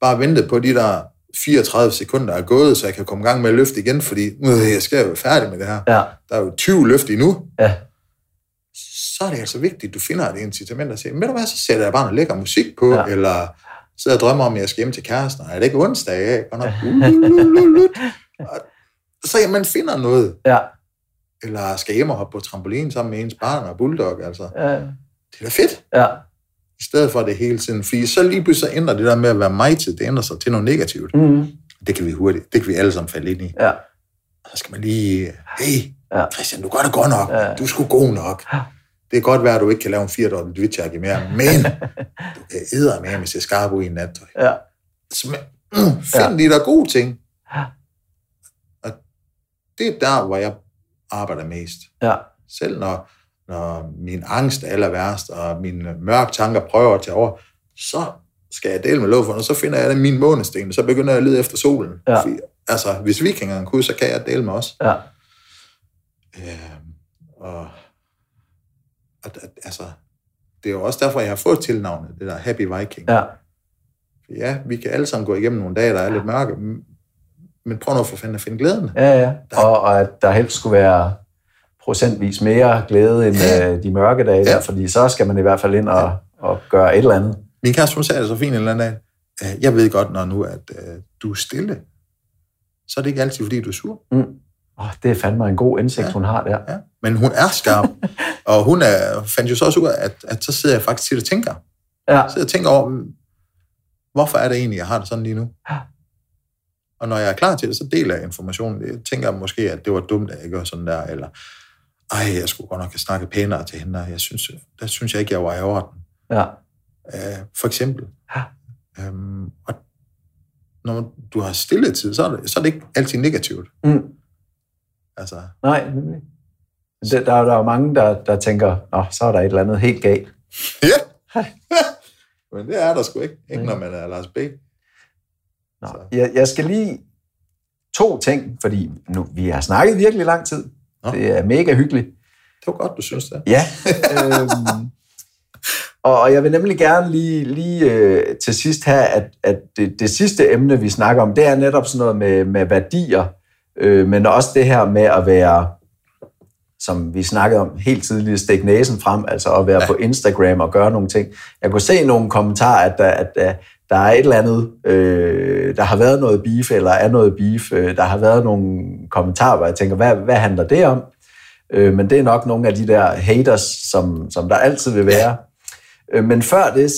bare ventet på de der 34 sekunder er gået, så jeg kan komme i gang med at løfte igen, fordi jeg skal jo være færdig med det her. Ja. Der er jo 20 løft endnu. Ja. Så er det altså vigtigt, at du finder et incitament og siger, ved du hvad, så sætter jeg bare noget lækker musik på, eller sidder og drømmer om, at jeg skal hjem til kæresten, og er det ikke onsdag? Så man finder noget. Ja. Eller skal hjem og hoppe på trampolin sammen med ens barn og bulldog, altså. Ja. Det er da fedt. Ja. I stedet for det hele tiden. Fordi så lige pludselig ændrer det der med at være mig til, det ændrer sig til noget negativt. Mm. Det kan vi hurtigt. Det kan vi alle sammen falde ind i. Ja. Så skal man lige, hey, Christian, du gør det godt nok. Ja. Du er sgu god nok. Det er godt være, at du ikke kan lave en 4-dobbelt hvidtjakke mere, men du kan eddermame med at se skarp ud i en nattøj. Ja. Så find de der gode ting. Og det er der, hvor jeg arbejder mest. Ja. Selv når min angst er allerværst, og mine mørke tanker prøver at tage over, så skal jeg dele med lovformen, og så finder jeg min månesten, og så begynder jeg at lede efter solen. Ja. Fordi, altså, hvis vikingerne kunne, så kan jeg dele med os. Ja. Altså, det er jo også derfor, jeg har fået tilnavnet, det der Happy Viking. Ja. Ja, vi kan alle sammen gå igennem nogle dage, der er lidt mørke, men prøv nu for at finde glæden. Ja. Og at der helst skulle være procentvis mere glæde end de mørke dage, der, fordi så skal man i hvert fald ind og gøre et eller andet. Min kæreste, hun sagde det så fint en eller anden dag, jeg ved godt, når nu at du er stille, så er det ikke altid, fordi du er sur. Det er fandme en god indsigt, hun har der. Ja. Men hun er skarp, og hun fandt jo så også ud af, at så sidder jeg faktisk tit og tænker. Ja. Så jeg tænker over, hvorfor er det egentlig, jeg har det sådan lige nu? Ja. Og når jeg er klar til det, så deler jeg informationen. Jeg tænker måske, at det var dumt, at jeg gjorde sådan der, eller jeg skulle godt nok have snakket pænere til hende, der synes jeg ikke, jeg var i orden. Ja. For eksempel. Ja. Og når du har stille tid, så er det ikke altid negativt. Mm. Altså. Nej, nemlig. Der er jo mange, der tænker, nå, så er der et eller andet helt galt. Ja, men det er der sgu ikke når man er Lars B. Nå, jeg skal lige to ting, fordi nu, vi har snakket virkelig lang tid. Nå. Det er mega hyggeligt. Det var godt, du synes det. Ja. Og jeg vil nemlig gerne lige til sidst have, at det sidste emne, vi snakker om, det er netop sådan noget med værdier, men også det her med at være, som vi snakkede om helt tidligt, stik næsen frem, altså at være på Instagram og gøre nogle ting. Jeg kunne se nogle kommentarer, at der er et eller andet, der har været noget beef, eller er noget beef. Der har været nogle kommentarer, hvor jeg tænker, hvad handler det om? Men det er nok nogle af de der haters, som der altid vil være. Men før det,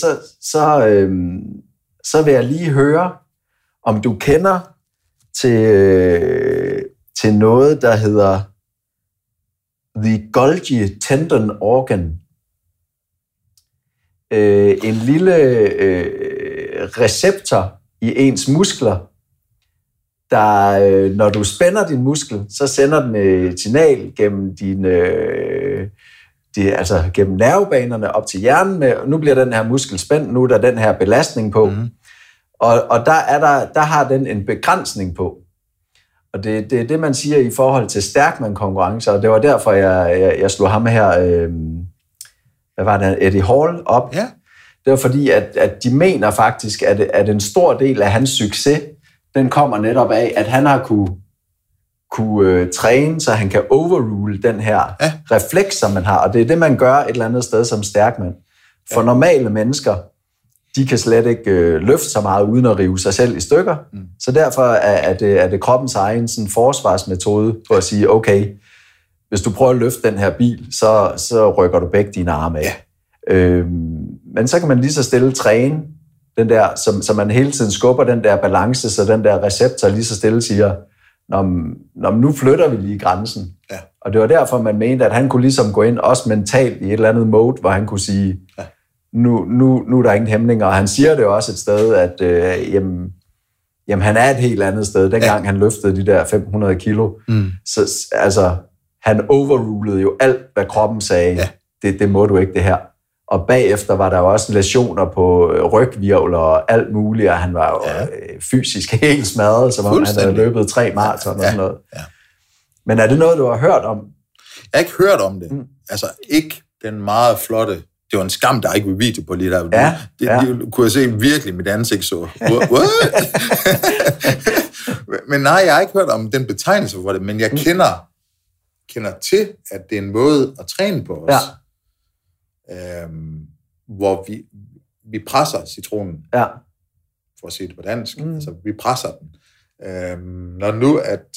så vil jeg lige høre, om du kender til noget, der hedder The Golgi Tendon Organ. En lille receptor i ens muskler, der, når du spænder din muskel, så sender den et signal gennem altså gennem nervebanerne op til hjernen. Nu bliver den her muskel spændt, nu er der den her belastning på. Mm. Og der har den en begrænsning på. Og det er det, man siger i forhold til stærkmandkonkurrencer, og det var derfor, jeg slog ham her, Eddie Hall op. Ja. Det var fordi, at de mener faktisk, at en stor del af hans succes, den kommer netop af, at han har kunne træne, så han kan overrule den her refleks, som man har. Og det er det, man gør et eller andet sted som stærkmand. For normale mennesker, de kan slet ikke løfte så meget uden at rive sig selv i stykker. Mm. Så derfor er det kroppens egen sådan forsvarsmetode for at sige, okay, hvis du prøver at løfte den her bil, så rykker du begge dine arme af. Ja. Men så kan man lige så stille træne den der, så man hele tiden skubber den der balance, så den der receptor lige så stille siger, Nå, nu flytter vi lige grænsen. Ja. Og det var derfor, man mente, at han kunne ligesom gå ind, også mentalt, i et eller andet mode, hvor han kunne sige, nu er der ingen hæmninger. Og han siger det også et sted, at jamen, han er et helt andet sted. Dengang han løftede de der 500 kilo, så altså, han overrulede jo alt, hvad kroppen sagde. Ja. Det må du ikke, det her. Og bagefter var der jo også lesioner på rygvirvler og alt muligt, og han var jo fysisk helt smadret, som om han havde løbet 3 maraton og sådan noget. Ja. Men er det noget, du har hørt om? Jeg har ikke hørt om det. Mm. Altså ikke den meget flotte. Det var en skam, der ikke var video på lige der. Ja. Det kunne jeg se virkelig mit ansigt så. Men nej, jeg har ikke hørt om den betegnelse for det, men jeg kender til, at det er en måde at træne på os. Ja. Hvor vi presser citronen, for at sige det på dansk. Altså, vi presser den. Når nu, at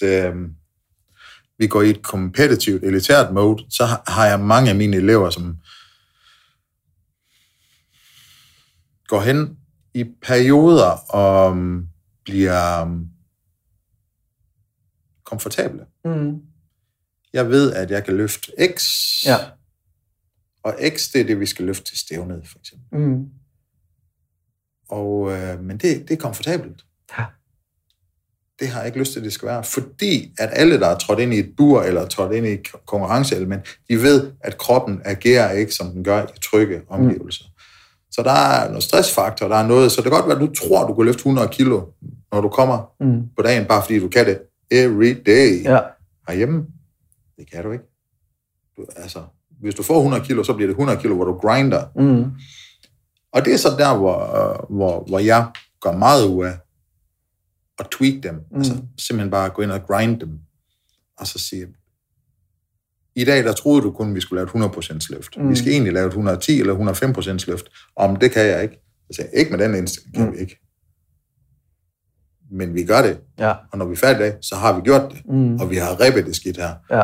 vi går i et kompetitivt, elitært mode, så har jeg mange af mine elever, som går hen i perioder og bliver komfortable. Mm. Jeg ved, at jeg kan løfte X, og X, det er det, vi skal løfte til stævnet, for eksempel. Mm. Og, men det er komfortabelt. Ja. Det har jeg ikke lyst til, at det skal være. Fordi at alle, der er trådt ind i et bur, eller trådt ind i et konkurrenceelement, de ved, at kroppen agerer ikke, som den gør i trygge omgivelser. Mm. Så der er noget stressfaktor, der er noget. Så det kan godt være, at du tror, du kan løfte 100 kilo, når du kommer på dagen, bare fordi du kan det every day. Ja. Herhjemme, det kan du ikke. Hvis du får 100 kilo, så bliver det 100 kilo, hvor du grinder. Mm. Og det er så der, hvor jeg går meget ud af at tweak dem. Mm. Altså simpelthen bare gå ind og grind dem. Og så sige, i dag der troede du kun, vi skulle lave et 100% løft. Vi skal egentlig lave et 110 eller 105% løft. Om det kan jeg ikke. Jeg sagde, ikke med den indstilling kan vi ikke. Men vi gør det. Ja. Og når vi er færdige af, så har vi gjort det. Mm. Og vi har ribbet det skidt her. Ja.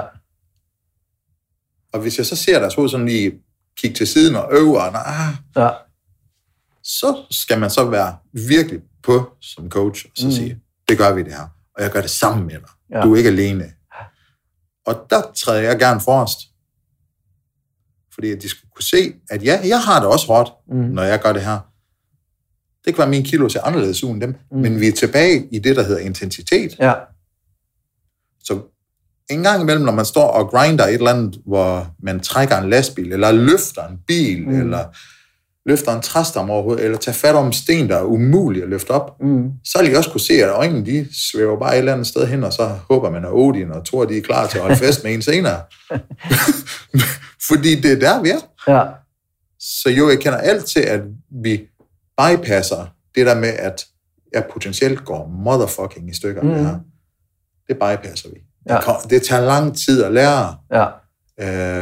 Og hvis jeg så ser deres hoved sådan lige kigge til siden og øver, så skal man så være virkelig på som coach og så sige, det gør vi det her, og jeg gør det sammen med dig. Ja. Du er ikke alene. Og der træder jeg gerne forrest. Fordi at de skulle kunne se, at jeg har det også hårdt, når jeg gør det her. Det kan være, min kilo ser anderledes ud end dem. Mm. Men vi er tilbage i det, der hedder intensitet. Ja. Så en gang imellem, når man står og grinder et eller andet, hvor man trækker en lastbil, eller løfter en bil, eller løfter en træstam overhovedet, eller tager fat om en sten, der er umulig at løfte op, så vil I også kunne se, at øjnene, de svæver bare et eller andet sted hen, og så håber man, at Odin og Thor, de er klar til at holde fest med en senere. Fordi det er der, vi er. Ja. Så jo, jeg kender alt til, at vi bypasser det der med, at jeg potentielt går motherfucking i stykker med her. Det bypasser vi. Ja. Det tager lang tid at lære. Ja.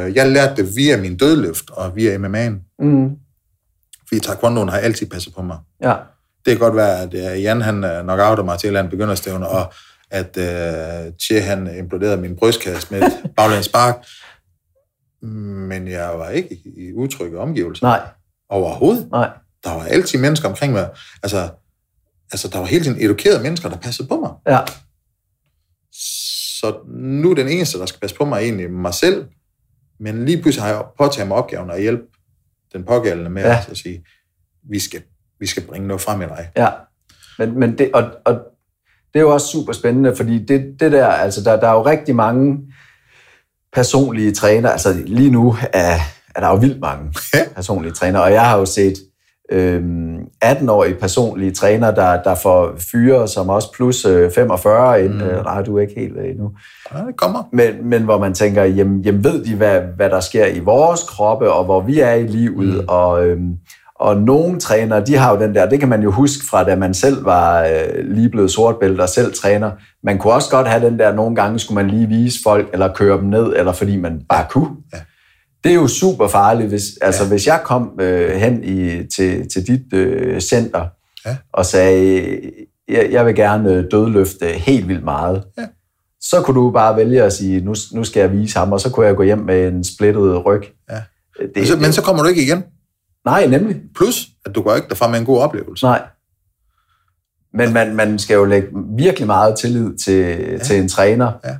Jeg lærte det via min dødløft og via MMA'en. Fordi taekwondoen har altid passet på mig. Ja. Det kan godt være, at Jan han knockouter mig til et eller andet begynderstævne, og at Che han imploderede min brystkasse med et baglæns spark. Men jeg var ikke i utrygge omgivelser. Nej. Overhovedet. Nej. Der var altid mennesker omkring mig. Altså der var hele tiden edukerede mennesker, der passede på mig. Ja. Så nu er den eneste, der skal passe på mig, egentlig mig selv. Men lige pludselig har jeg påtaget mig opgaven at hjælpe den pågældende med at sige, vi skal bringe noget frem i dig. Ja, men det, og det er jo også super spændende, fordi det der, altså der er jo rigtig mange personlige træner, altså lige nu er der jo vildt mange personlige træner, og jeg har jo set 18-årige personlige træner, der får fyre, som også plus 45 ind. Nej, du er ikke helt endnu. Ja, det kommer. Men hvor man tænker, jamen ved de, hvad der sker i vores kroppe, og hvor vi er i livet, og nogle trænere, de har jo den der, det kan man jo huske fra, da man selv var lige blevet sortbælte og selv træner. Man kunne også godt have den der, nogle gange skulle man lige vise folk, eller køre dem ned, eller fordi man bare kunne. Ja. Det er jo super farligt, hvis jeg kom hen til dit center og sagde, jeg vil gerne dødløfte helt vildt meget. Ja. Så kunne du bare vælge at sige, nu skal jeg vise ham, og så kunne jeg gå hjem med en splittet ryg. Ja. Men så kommer du ikke igen? Nej, nemlig. Plus, at du går ikke derfra med en god oplevelse. Nej. Men man skal jo lægge virkelig meget tillid til en træner,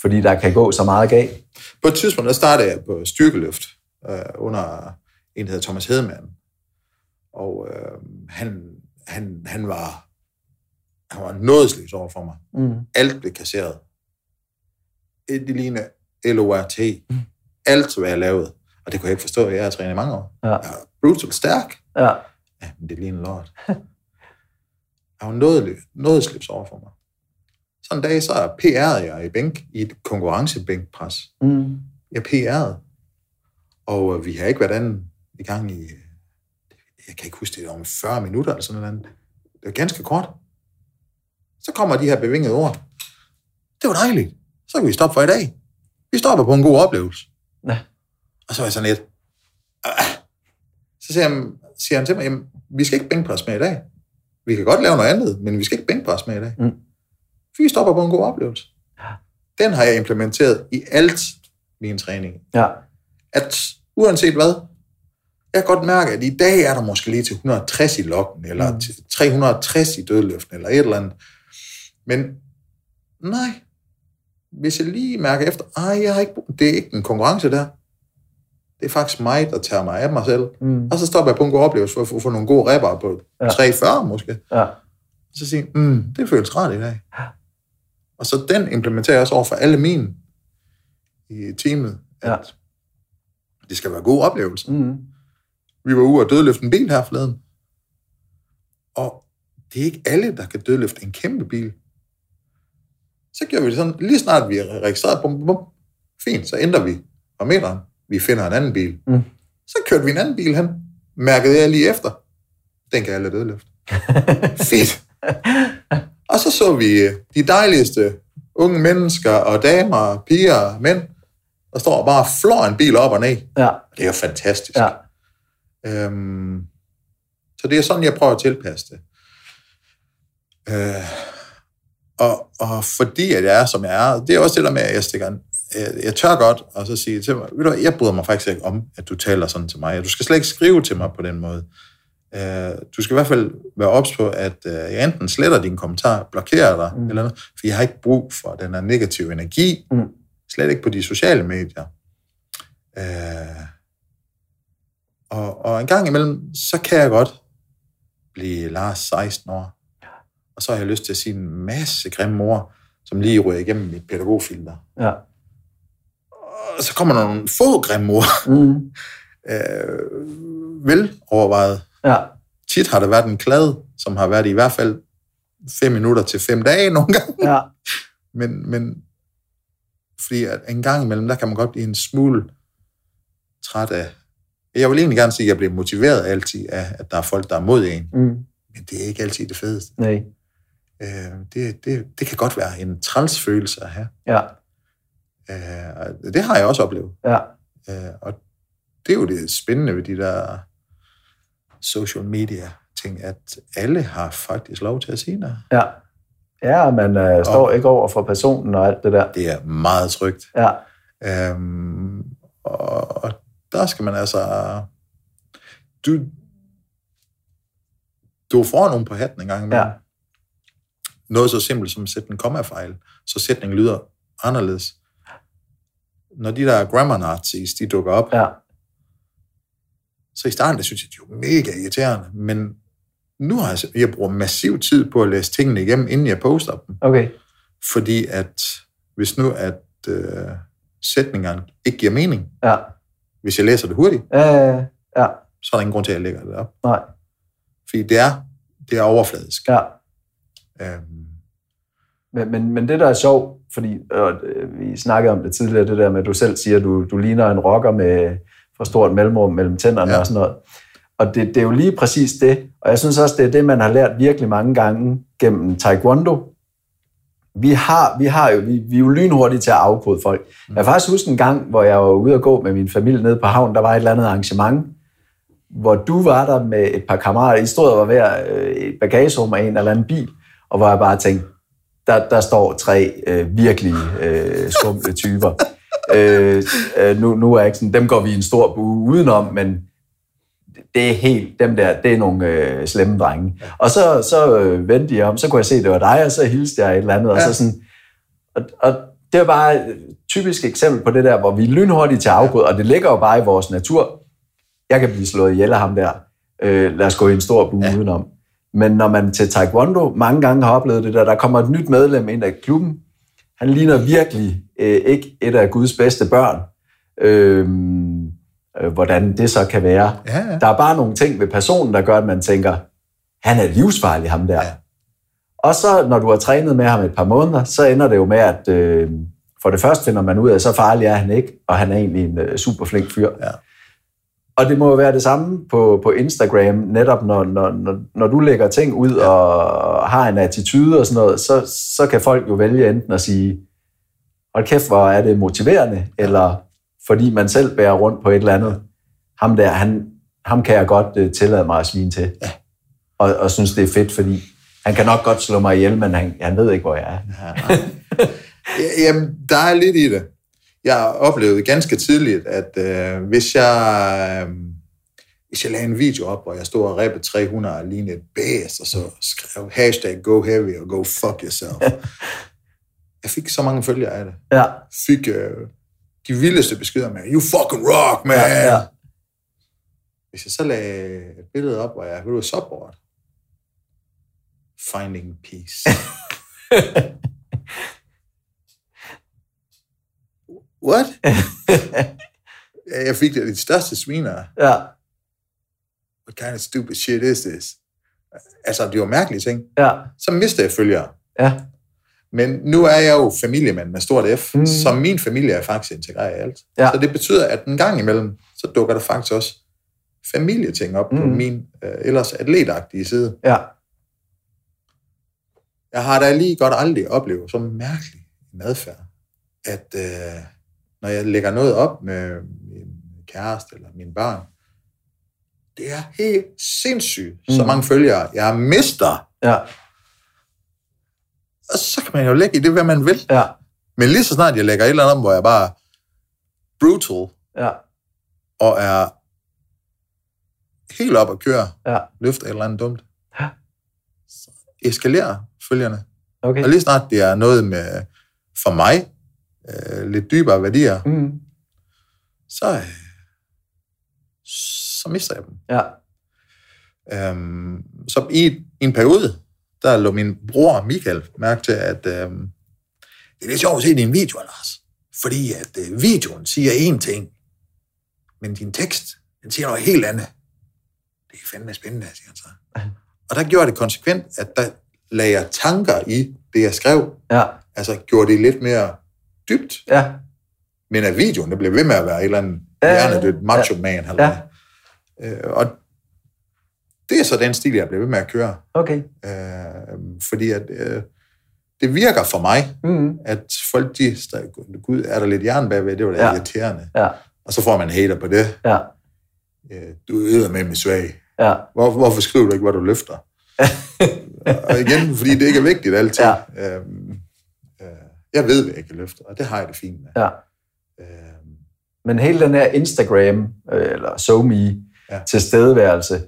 fordi der kan gå så meget galt. På et tidspunkt, der startede jeg på styrkeløft under en, der hedder Thomas Hedemann. Og han var nådesløs over for mig. Alt blev kasseret. Det lignede LORT. Alt, hvad jeg lavede. Og det kunne jeg ikke forstå, at jeg har trænet i mange år. Ja. Jeg var brutalt stærk. Ja. Ja, men det lignede lort. Han var nådesløs over for mig. Sådan en dag, så PR'ede jeg i et konkurrencebænkpres. Jeg PR'ede. Og vi har ikke været anden i gang i, jeg kan ikke huske det, om 40 minutter eller sådan noget. Det var ganske kort. Så kommer de her bevingede ord. Det var dejligt. Så kan vi stoppe for i dag. Vi stopper på en god oplevelse. Ja. Og så var jeg sådan lidt. Så siger han til mig, jamen, vi skal ikke bænkpres med i dag. Vi kan godt lave noget andet, men vi skal ikke bænkpres med i dag. Vi stopper på en god oplevelse. Den har jeg implementeret i alt min træning. Ja. At uanset hvad, jeg kan godt mærke, at i dag er der måske lige til 160 i lokken, eller til 360 i dødløften, eller et eller andet. Men nej, hvis jeg lige mærker efter, det er ikke en konkurrence der. Det er faktisk mig, der tager mig af mig selv. Og så stopper jeg på en god oplevelse, for at få nogle gode rapper på 340 måske. Ja. Og så siger det føles rart i dag. Og så den implementerer jeg også over for alle mine i teamet, at det skal være gode oplevelser. Vi var ude og dødløfte en bil her forleden. Og det er ikke alle, der kan dødløfte en kæmpe bil. Så gjorde vi det sådan, lige snart vi er registreret, fint, så ændrer vi parameteren. Vi finder en anden bil. Så kørte vi en anden bil hen, mærkede jeg lige efter. Den kan alle dødløfte. Fedt. Og så vi de dejligste unge mennesker og damer, piger og mænd, der står og bare flår en bil op og ned. Ja. Det er jo fantastisk. Ja. Så det er sådan, jeg prøver at tilpasse det. Og fordi at jeg er, som jeg er, det er også det der med, at jeg stikker en. Jeg tør godt, og så siger til mig, ved du, jeg bryder mig faktisk ikke om, at du taler sådan til mig. Du skal slet ikke skrive til mig på den måde. Du skal i hvert fald være ops på, at jeg enten sletter dine kommentarer, blokerer dig, eller noget, for jeg har ikke brug for den her negative energi, slet ikke på de sociale medier. Og en gang imellem, så kan jeg godt blev Lars 16 år. Og så har jeg lyst til at sige en masse grimme ord, som lige ryger igennem mit pædagogfilter. Ja. Og så kommer der nogle få grimme ord. Mm. Velovervejet. Ja. Tit har der været en klade, som har været i hvert fald 5 minutter til 5 dage nogle gange. Ja. Men fordi at en gang imellem, der kan man godt blive en smule træt af. Jeg vil egentlig gerne sige, at jeg bliver motiveret altid af, at der er folk, der er mod en. Mm. Men det er ikke altid det fedeste. Nej. Det kan godt være en trælsfølelse at have. Ja. Det har jeg også oplevet. Ja. Og det er jo det spændende ved de der social media ting, at alle har faktisk lov til at sige noget. Ja. Ja, man står ikke over for personen og alt det der. Det er meget trygt. Ja. Og der skal man altså... Du får nogen på hatten en gang imellem. Ja. Noget så simpelt som at sætte en kommafejl, så sætningen lyder anderledes. Når de der grammar nazis, de dukker op, ja. Så i starten, det synes jeg, det er jo mega irriterende, men nu har jeg bruger massiv tid på at læse tingene igennem, inden jeg poster dem. Okay. Fordi at, hvis nu at sætningerne ikke giver mening, ja. Hvis jeg læser det hurtigt, ja. Så er der ingen grund til, at jeg lægger det op. Nej. Fordi det er overfladisk. Ja. Men det der er sjovt, fordi vi snakkede om det tidligere, det der med, at du selv siger, at du ligner en rocker med for stort mellemrum mellem tænderne, ja. Og sådan noget. Og det er jo lige præcis det, og jeg synes også, det er det, man har lært virkelig mange gange gennem taekwondo. Vi er jo lynhurtige til at afkode folk. Jeg kan faktisk huske en gang, hvor jeg var ude at gå med min familie nede på havnen, der var et eller andet arrangement, hvor du var der med et par kammerater, I stod og var ved et bagagerum og en eller anden bil, og hvor jeg bare tænkte, der står 3 virkelig skumle typer. Nu er jeg ikke sådan, dem går vi en stor bue udenom, men det er helt, dem der, det er nogle slemme drenge. Og så vendte jeg om, så kunne jeg se, det var dig, og så hilste jeg et eller andet, ja. Og så sådan... Og det er bare et typisk eksempel på det der, hvor vi lynhurtigt til afgud, og det ligger jo bare i vores natur. Jeg kan blive slået ihjel af ham der. Lad os gå i en stor bue, ja. Udenom. Men når man til taekwondo mange gange har oplevet det der kommer et nyt medlem ind af klubben, han ligner virkelig ikke et af Guds bedste børn. Hvordan det så kan være. Ja, ja. Der er bare nogle ting ved personen, der gør, at man tænker, han er livsfarlig, ham der. Ja. Og så, når du har trænet med ham et par måneder, så ender det jo med, at for det første finder man ud af, så farlig er han ikke, og han er egentlig en super flink fyr. Ja. Og det må jo være det samme på Instagram, netop når du lægger ting ud, ja. Og har en attitude og sådan noget, så kan folk jo vælge enten at sige, hold kæft, hvor er det motiverende, ja. Eller fordi man selv bærer rundt på et eller andet. Ja. Ham der, ham kan jeg godt tillade mig at svine til. Ja. Og synes, det er fedt, fordi han kan nok godt slå mig ihjel, men han ved ikke, hvor jeg er. Ja, jamen, der er lidt i det. Jeg oplevede ganske tidligt, at hvis jeg lagde en video op, og jeg stod og rappede 300 og lignede et bæs, og så skrev hashtag go heavy og go fuck yourself. Ja. Jeg fik så mange følgere af det. Ja. Fik de vildeste beskeder med, you fucking rock, man! Ja, ja. Hvis jeg så lagde et billede op, hvor jeg hørte et subboard. Finding peace. What? Jeg fik det største sviner. Ja. What kind of stupid shit is this? Altså, det var mærkelige ting. Ja. Så mistede jeg følgere. Ja. Men nu er jeg jo familiemand med stort F, så min familie er faktisk integreret i alt. Ja. Så det betyder, at en gang imellem, så dukker der faktisk også familieting op på min ellers atletagtige side. Ja. Jeg har da lige godt aldrig oplevet så mærkelig en adfærd, at når jeg lægger noget op med min kæreste eller mine børn, det er helt sindssygt, så mange følgere jeg mister. Ja. Og så kan man jo lægge i det, hvad man vil. Ja. Men lige så snart jeg lægger et eller andet om, hvor jeg bare brutal, ja. Og er helt op at køre, ja. Løfter et eller andet dumt, ja. Så eskalerer følgerne. Okay. Og lige snart det er noget med, for mig, lidt dybere værdier, så mister jeg dem. Ja. Så i en periode, der lå min bror Michael mærke til, at det er lidt sjovt at se din video, Anders. Fordi at videoen siger én ting, men din tekst, den siger noget helt andet. Det er fandme spændende, siger han så. Og der gjorde det konsekvent, at der lagde jeg tanker i det, jeg skrev. Ja. Altså gjorde det lidt mere dybt. Ja. Men at videoen, det blev ved med at være et eller andet hjernedødt macho man. Eller og det er så den stil, jeg blev ved med at køre. Okay. Fordi at det virker for mig, at folk de gud, er der lidt hjerne bagved, det var da irriterende. Ja. Og så får man hater på det. Ja. Du yder med mig svag. Ja. Hvorfor skriver du ikke, hvad du løfter? Og igen, fordi det ikke er vigtigt altid. Ja. Jeg ved, hvad jeg kan løfte, og det har jeg det fint med. Ja. Men hele den her Instagram, eller SoMe, tilstedeværelse,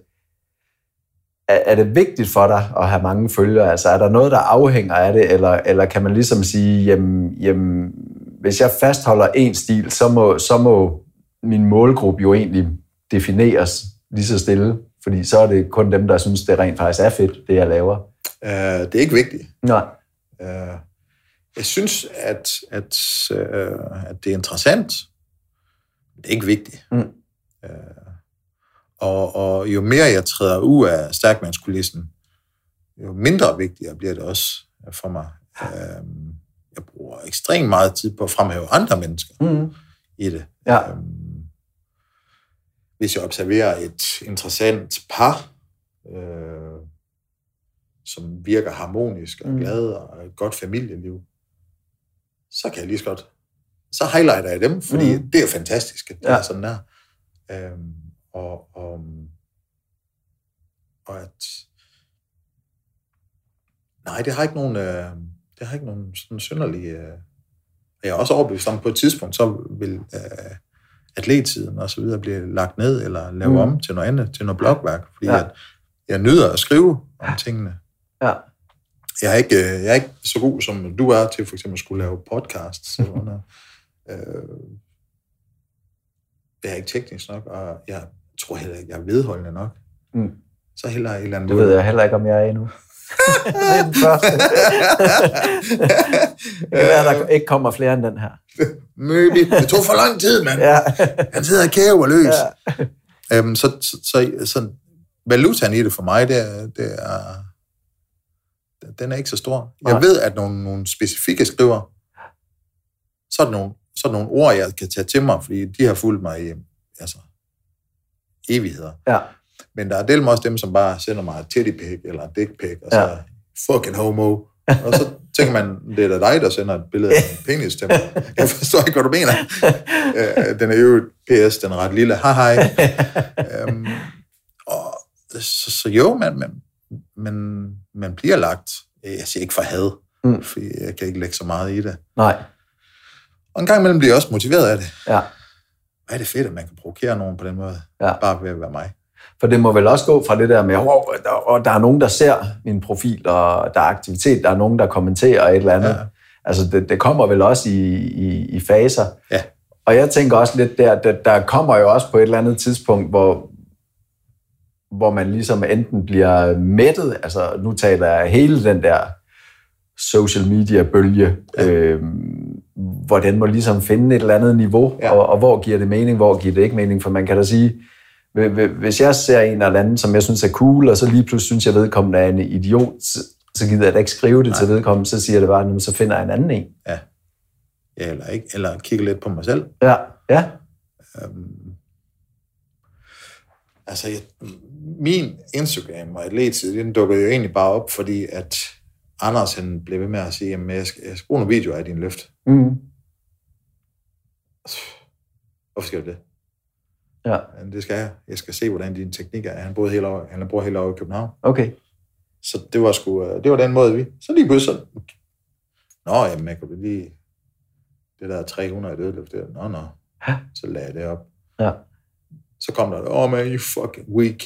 er det vigtigt for dig at have mange følgere? Altså, er der noget, der afhænger af det, eller kan man ligesom sige, jamen, hvis jeg fastholder en stil, så må min målgruppe jo egentlig defineres lige så stille, fordi så er det kun dem, der synes, det rent faktisk er fedt, det jeg laver. Det er ikke vigtigt. Nej. Jeg synes, at det er interessant, men det er ikke vigtigt. Mm. Og jo mere jeg træder ud af stærkmandskulissen, jo mindre vigtigt bliver det også for mig. Jeg bruger ekstremt meget tid på at fremhæve andre mennesker i det. Ja. Hvis jeg observerer et interessant par, som virker harmonisk og glade og et godt familieliv, så kan jeg lige så godt. Så highlighter jeg dem, fordi det er fantastisk, at det er sådan der. Og at nej, det har ikke nogen sådan synderlige. Jeg er også overbevist om, på et tidspunkt, så vil atlettiden og så videre blive lagt ned, eller lave om til noget andet, til noget blogværk, fordi at jeg nyder at skrive om tingene. Ja. Jeg er ikke så god, som du er, til for eksempel at skulle lave podcasts. Jeg er ikke teknisk nok, og jeg tror heller ikke, jeg er vedholdende nok. Mm. Så heller et eller andet. Det ved jeg heller ikke, om jeg er endnu. Det er den første. Det kan være, at der ikke kommer flere end den her. Møbigt. Det tog for lang tid, mand. Ja. Han sidder og kæver løs. Ja. Så valutaen i det for mig, den er ikke så stor. Jeg ved, at nogle specifikke skriver, så er der nogle ord, jeg kan tage til mig, fordi de har fulgt mig i evigheder. Ja. Men der er delt også dem, som bare sender mig et titty pic eller et dick pic, og så fucking homo. Og så tænker man, det er da dig, der sender et billede af en penis til mig. Jeg forstår ikke, hvad du mener. Den er jo et PS, den er ret lille. Hej. Så jo, man bliver lagt. Jeg siger ikke for had, for jeg kan ikke lægge så meget i det. Nej. Og en gang imellem bliver jeg også motiveret af det. Ja. Hvad er det fedt, at man kan provokere nogen på den måde? Ja. Bare ved at være mig. For det må vel også gå fra det der med, og der er nogen, der ser min profil, og der er aktivitet, der er nogen, der kommenterer et eller andet. Ja. Altså, det kommer vel også i faser. Ja. Og jeg tænker også lidt der kommer jo også på et eller andet tidspunkt, hvor man ligesom enten bliver mættet, altså nu taler jeg hele den der social media-bølge, hvor den må ligesom finde et eller andet niveau, og hvor giver det mening, hvor giver det ikke mening, for man kan da sige, hvis jeg ser en eller anden, som jeg synes er cool, og så lige pludselig synes jeg, vedkommende er en idiot, så gider jeg da ikke skrive det til vedkommende, så siger jeg det bare, så finder jeg en anden en. Ja. Ja, eller ikke, eller kigger lidt på mig selv. Ja. Min Instagram og atlettid, den dukkede jo egentlig bare op, fordi at Anders, han blev ved med at sige, at jeg skal bruge nogle videoer af din løft. Mm. Hvorfor skal du det? Ja. Det skal jeg. Jeg skal se, hvordan din teknik er. Han boede hele året, han bor hele året i København. Okay. Så det var den måde, vi... Så lige pludselig... Nå, jamen, jeg kunne lige... Det der 300 i dødløft, det er... Nå. Så lagde jeg det op. Ja. Så kom der... Åh, man, you fucking weak.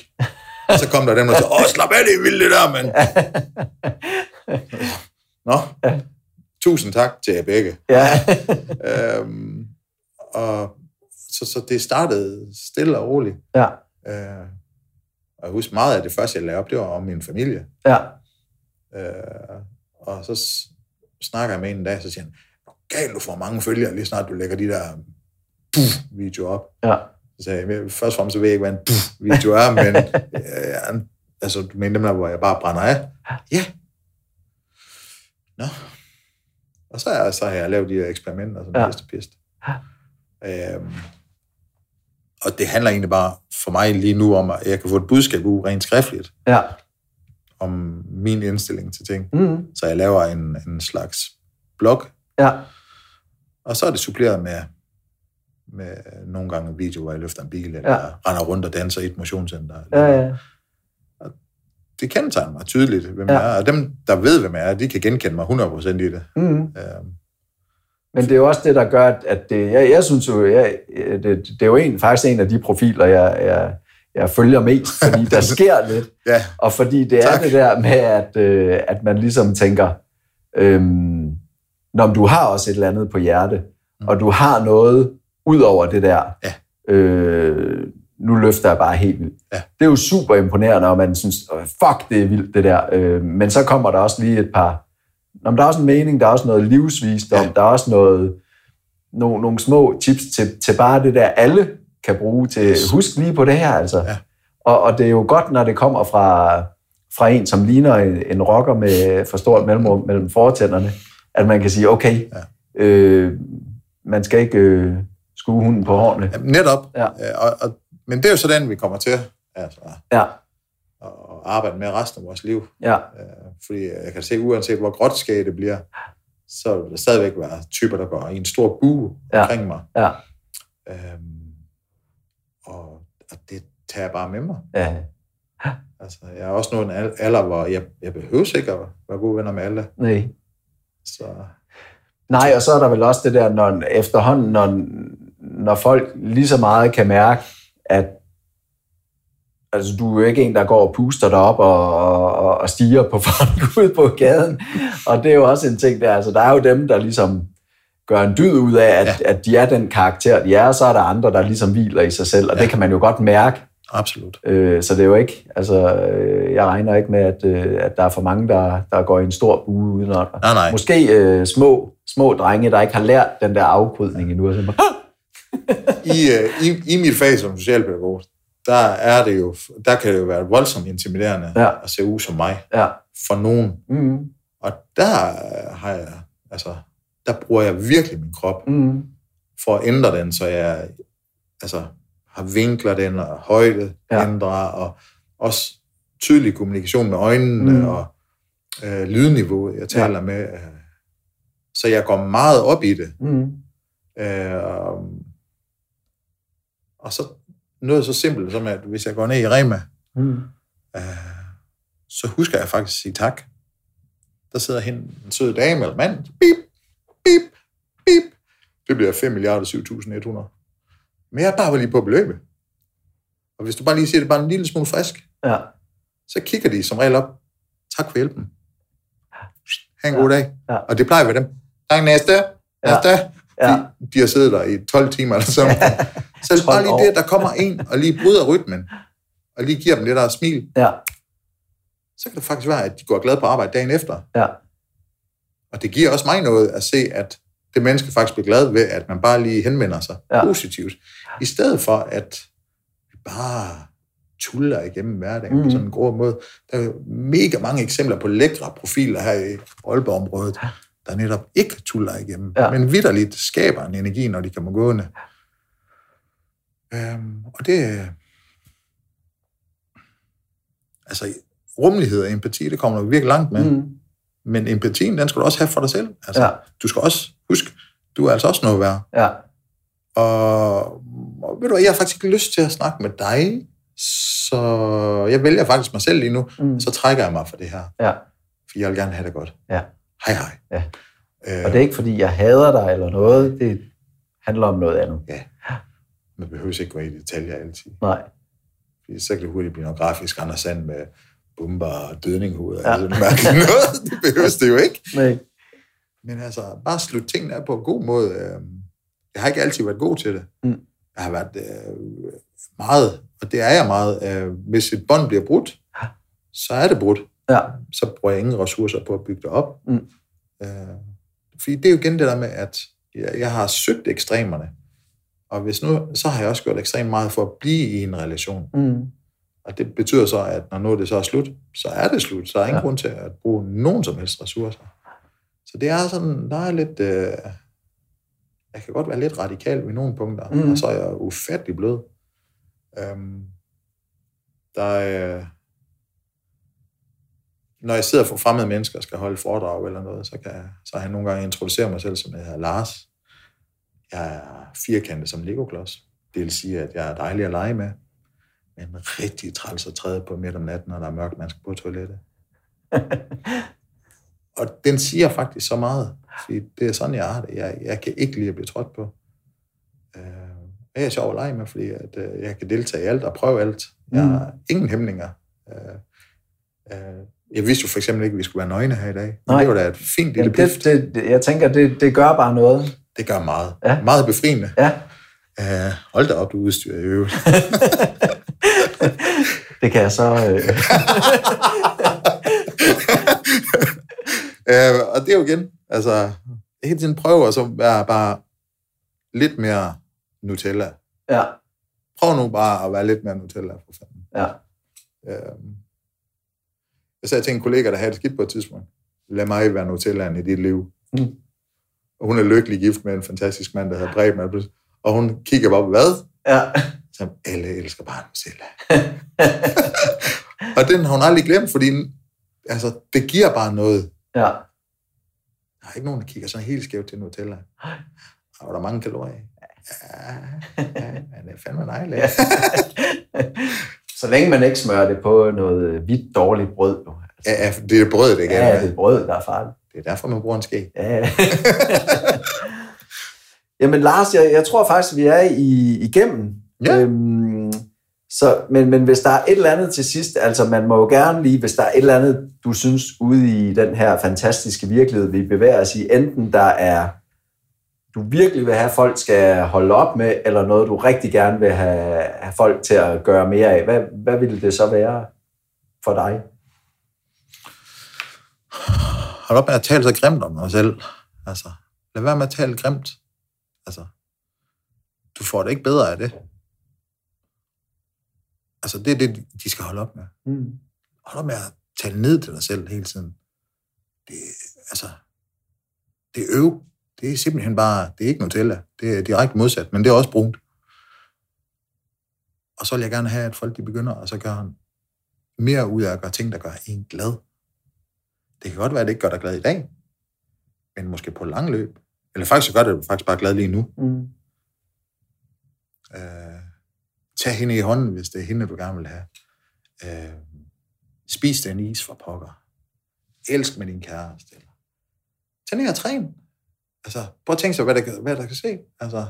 Og så kom der dem, der sagde... Åh, slap af det vilde der, mand. Nå. Ja. 1000 tak til jer begge. Ja. Og... Så det startede stille og roligt. Ja. Og jeg husker meget af det første, jeg lavede op, det var om min familie. Ja. Og så snakker jeg med en dag, så siger han, galt, du får mange følgere, lige snart du lægger de der videoer op. Ja. Så sagde jeg, først og fremmest ved jeg ikke, hvad en video er, men altså, du mener dem der, hvor jeg bare brænder af. Ja. Nå. Og så har jeg lavet de her eksperimenter, som piste piste. Og det handler egentlig bare for mig lige nu om, at jeg kan få et budskab ud rent skriftligt. Ja. Om min indstilling til ting. Mm-hmm. Så jeg laver en slags blog. Ja. Og så er det suppleret med nogle gange video, hvor jeg løfter en bil, eller render rundt og danser i et motionscenter. Ja. Og det kendetegner mig tydeligt, hvem jeg er. Og dem, der ved, hvem jeg er, de kan genkende mig 100% i det. Mm-hmm. Men det er jo også det, der gør, at det, jeg synes jo, det er jo faktisk en af de profiler, jeg følger mest, fordi der sker lidt. Ja. Og fordi det er det der med, at man ligesom tænker, når du har også et eller andet på hjerte, og du har noget ud over det der, nu løfter jeg bare helt vildt. Ja. Det er jo super imponerende, og man synes, fuck, det er vildt det der. Men så kommer der også lige et par... Nå, der er også en mening, der er også noget livsvisdom, der er også nogle små tips til bare det der, alle kan bruge til... Husk lige på det her, altså. Ja. Og det er jo godt, når det kommer fra en, som ligner en rocker med for stort mellemrum mellem fortænderne, at man kan sige, okay, man skal ikke skue hunden på hårene. Netop. Ja. Men det er jo sådan, vi kommer til altså, at arbejde med resten af vores liv. Ja. Fordi jeg kan se, uanset hvor gråtskæg det bliver, så vil der stadigvæk være typer, der går i en stor bue omkring mig. Ja. Og det tager jeg bare med mig. Ja. Altså, jeg er også nået en alder, hvor jeg behøver sikkert at være gode venner med alle. Nej. Så. Nej, og så er der vel også det der, når efterhånden, når folk lige så meget kan mærke, at altså, du er jo ikke en, der går og puster dig op og stiger på folk ude på gaden. Og det er jo også en ting der. Altså, der er jo dem, der ligesom gør en dyd ud af, at de er den karakter, de er, og så er der andre, der ligesom hviler i sig selv. Og det kan man jo godt mærke. Absolut. Så det er jo ikke, altså, jeg regner ikke med, at der er for mange, der går i en stor bue uden at... Nej. Måske små drenge, der ikke har lært den der afkodning endnu. Bare... I mit fag som socialpædagog, der kan det jo være voldsomt intimiderende at se ud som mig for nogen. Mm-hmm. Og der bruger jeg virkelig min krop for at ændre den, så jeg har vinkler den, og højde ændrer, og også tydelig kommunikation med øjnene, og lydniveau, jeg taler med. Så jeg går meget op i det. Mm. Og så noget så simpelt, som at hvis jeg går ned i Rema, så husker jeg faktisk at sige tak. Der sidder en sød dame eller mand. Bip, bip, bip. Det bliver 5.007.100. Men jeg bare var lige på beløbet. Og hvis du bare lige siger det bare en lille smule frisk, så kigger de som regel op. Tak for hjælpen. Ha' en god dag. Ja. Og det plejer ved dem. Tak næste. Ja. De har siddet der i 12 timer eller sådan. Så det er bare lige det, der kommer en og lige bryder rytmen, og lige giver dem det der smil. Ja. Så kan det faktisk være, at de går glade på arbejde dagen efter. Ja. Og det giver også mig noget at se, at det menneske faktisk bliver glad ved, at man bare lige henvender sig positivt. I stedet for, at vi bare tuller igennem hverdagen på sådan en grå måde. Der er jo mega mange eksempler på lækre profiler her i Aalborg-området, der netop ikke tuller igennem, men vitterligt skaber en energi, når de kommer gående. Og det... Altså, rummelighed og empati, det kommer du virkelig langt med. Mm. Men empatien, den skal du også have for dig selv. Altså, du skal også huske, du er altså også noget værd. Ja. Og ved du hvad, jeg har faktisk ikke lyst til at snakke med dig, så jeg vælger faktisk mig selv lige nu, så trækker jeg mig fra det her. Ja. Fordi jeg vil gerne have det godt. Ja. Hej. Ja. Og det er ikke, fordi jeg hader dig eller noget. Det handler om noget andet. Ja. Man behøver ikke gå i detaljer altid. Nej. Fordi så kan det hurtigt blive noget grafisk Anders Sand med bomber og dødninghoveder. Ja. Altså, noget, det behøves det jo ikke. Nej. Men altså, bare slut tingene af på en god måde. Jeg har ikke altid været god til det. Mm. Jeg Jeg har været meget, og det er jeg meget. Hvis et bånd bliver brudt, så er det brudt. Ja. Så bruger jeg ingen ressourcer på at bygge det op. Mm. Fordi det er jo igen det der med, at jeg har søgt ekstremerne. Og hvis nu, så har jeg også gjort ekstremt meget for at blive i en relation. Mm. Og det betyder så, at når nu det så er slut, så er det slut. Så er ingen grund til at bruge nogen som helst ressourcer. Så det er sådan, der er lidt... jeg kan godt være lidt radikal ved nogle punkter, og så er jeg ufattelig blød. Når jeg sidder for fremmede mennesker og skal holde foredrag eller noget, så har jeg nogle gange introduceret mig selv som jeg hedder Lars. Jeg er firkantet som Lego-klods. Det vil sige, at jeg er dejlig at lege med, men rigtig træls at træde på midt om natten, når der er mørkt, man skal på toilettet. Og den siger faktisk så meget. Fordi det er sådan, jeg er det. Jeg kan ikke lide at blive trådt på. Jeg er sjov at lege med, fordi at, jeg kan deltage i alt og prøve alt. Jeg har ingen hæmninger. Jeg vidste jo for eksempel ikke, at vi skulle være nøgne her i dag. Det var da et fint lille pift. Jeg tænker, det gør bare noget. Det gør meget. Ja. Meget befriende. Ja. Hold da op, du udstyrer i øvrigt. Det kan jeg så... og det er jo igen, altså, hele tiden prøver at så være bare lidt mere Nutella. Ja. Prøv nu bare at være lidt mere Nutella, for fanden. Ja. Jeg sagde til en kollega, der havde det skidt på et tidspunkt, lad mig være Nutellaen i dit liv. Mm. Og hun er lykkelig gift med en fantastisk mand, der hedder Bremen, og hun kigger bare på, hvad? Ja. Så alle elsker bare Nutella. Og den har hun aldrig glemt, fordi altså, det giver bare noget. Ja. Der er ikke nogen, der kigger sådan helt skævt til Nutella. Og der er mange kalorier. Ja, men det er fandme nejligt. Ja. Så længe man ikke smører det på noget hvidt dårligt brød. Altså. Ja, det er brød, det ikke? Ja, det er brød, der er farligt. Det er derfor, man bruger en ske. Ja. Jamen Lars, jeg tror faktisk, vi er igennem. Ja. Så, men hvis der er et eller andet til sidst, altså man må jo gerne lige, hvis der er et eller andet, du synes ude i den her fantastiske virkelighed, vi bevæger os i, enten der er, du virkelig vil have folk skal holde op med, eller noget du rigtig gerne vil have folk til at gøre mere af. Hvad ville det så være for dig? Hold op med at tale så grimt om dig selv. Altså, lad være med at tale grimt. Altså, du får det ikke bedre af det. Altså, det er det, de skal holde op med. Mm. Hold op med at tale ned til dig selv hele tiden. Det er øv. Det er simpelthen bare, det er ikke Nutella. Det er direkte modsat, men det er også brunt. Og så vil jeg gerne have, at folk de begynder, og så gør mere ud af at gøre ting, der gør en glad. Det kan godt være, at det ikke gør dig glad i dag, men måske på lang løb. Eller faktisk så gør det faktisk bare glad lige nu. Mm. Tag hende i hånden, hvis det er hende, du gerne vil have. Spis den is for pokker. Elsk med din kæreste. Tag ned og træn. Altså, prøv at tænke sig, hvad der kan se. Altså,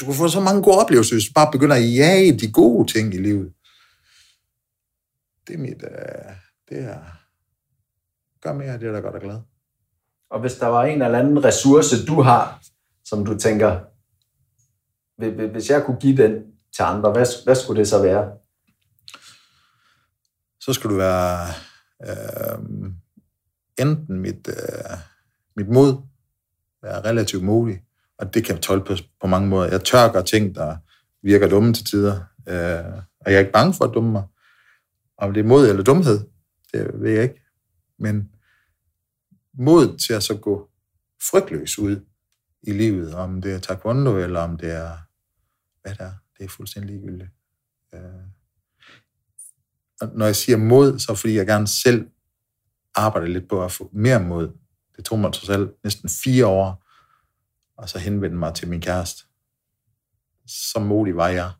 du kan få så mange gode oplevelser, hvis du bare begynder at jage de gode ting i livet. Det er mit... Gør mere af det, der gør dig glad. Og hvis der var en eller anden ressource, du har, som du tænker... Hvis jeg kunne give den til andre, hvad skulle det så være? Så skulle det være enten mit mod, være relativt modig, og det kan jeg tolke på mange måder. Jeg tør gøre ting, der virker dumme til tider, og jeg er ikke bange for at dumme mig. Om det er mod eller dumhed, det ved jeg ikke. Men mod til at så gå frygtløs ud i livet, om det er taekwondo, eller om det er, hvad der er, det er fuldstændig ligegyldigt. Når jeg siger mod, så fordi jeg gerne selv arbejder lidt på at få mere mod. Det tog mig trods alt næsten 4 år, og så henvendte mig til min kæreste. Så modig var jeg.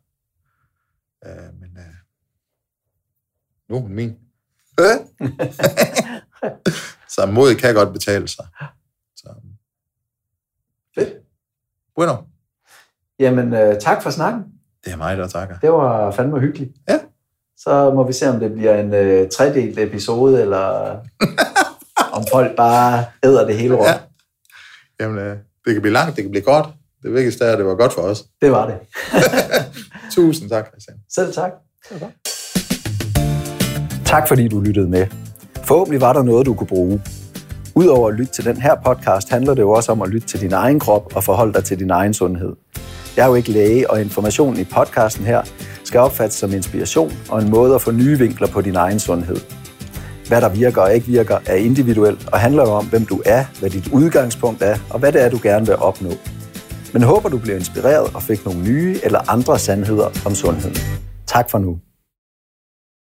Nu er hun min. Så mod kan godt betale sig. Fedt. Bueno. Jamen, tak for snakken. Det er mig, der takker. Det var fandme hyggeligt. Ja. Så må vi se, om det bliver en tredelt episode, eller om folk bare æder det hele rundt. Ja. Jamen, det kan blive langt, det kan blive godt. Det vigtigste er, at det var godt for os. Det var det. Tusind tak, Christian. Selv tak. Okay. Tak fordi du lyttede med. Forhåbentlig var der noget, du kunne bruge. Udover at lytte til den her podcast, handler det jo også om at lytte til din egen krop og forholde dig til din egen sundhed. Jeg er jo ikke læge, og informationen i podcasten her skal opfattes som inspiration og en måde at få nye vinkler på din egen sundhed. Hvad der virker og ikke virker er individuelt og handler jo om, hvem du er, hvad dit udgangspunkt er og hvad det er, du gerne vil opnå. Men håber, du blev inspireret og fik nogle nye eller andre sandheder om sundheden. Tak for nu.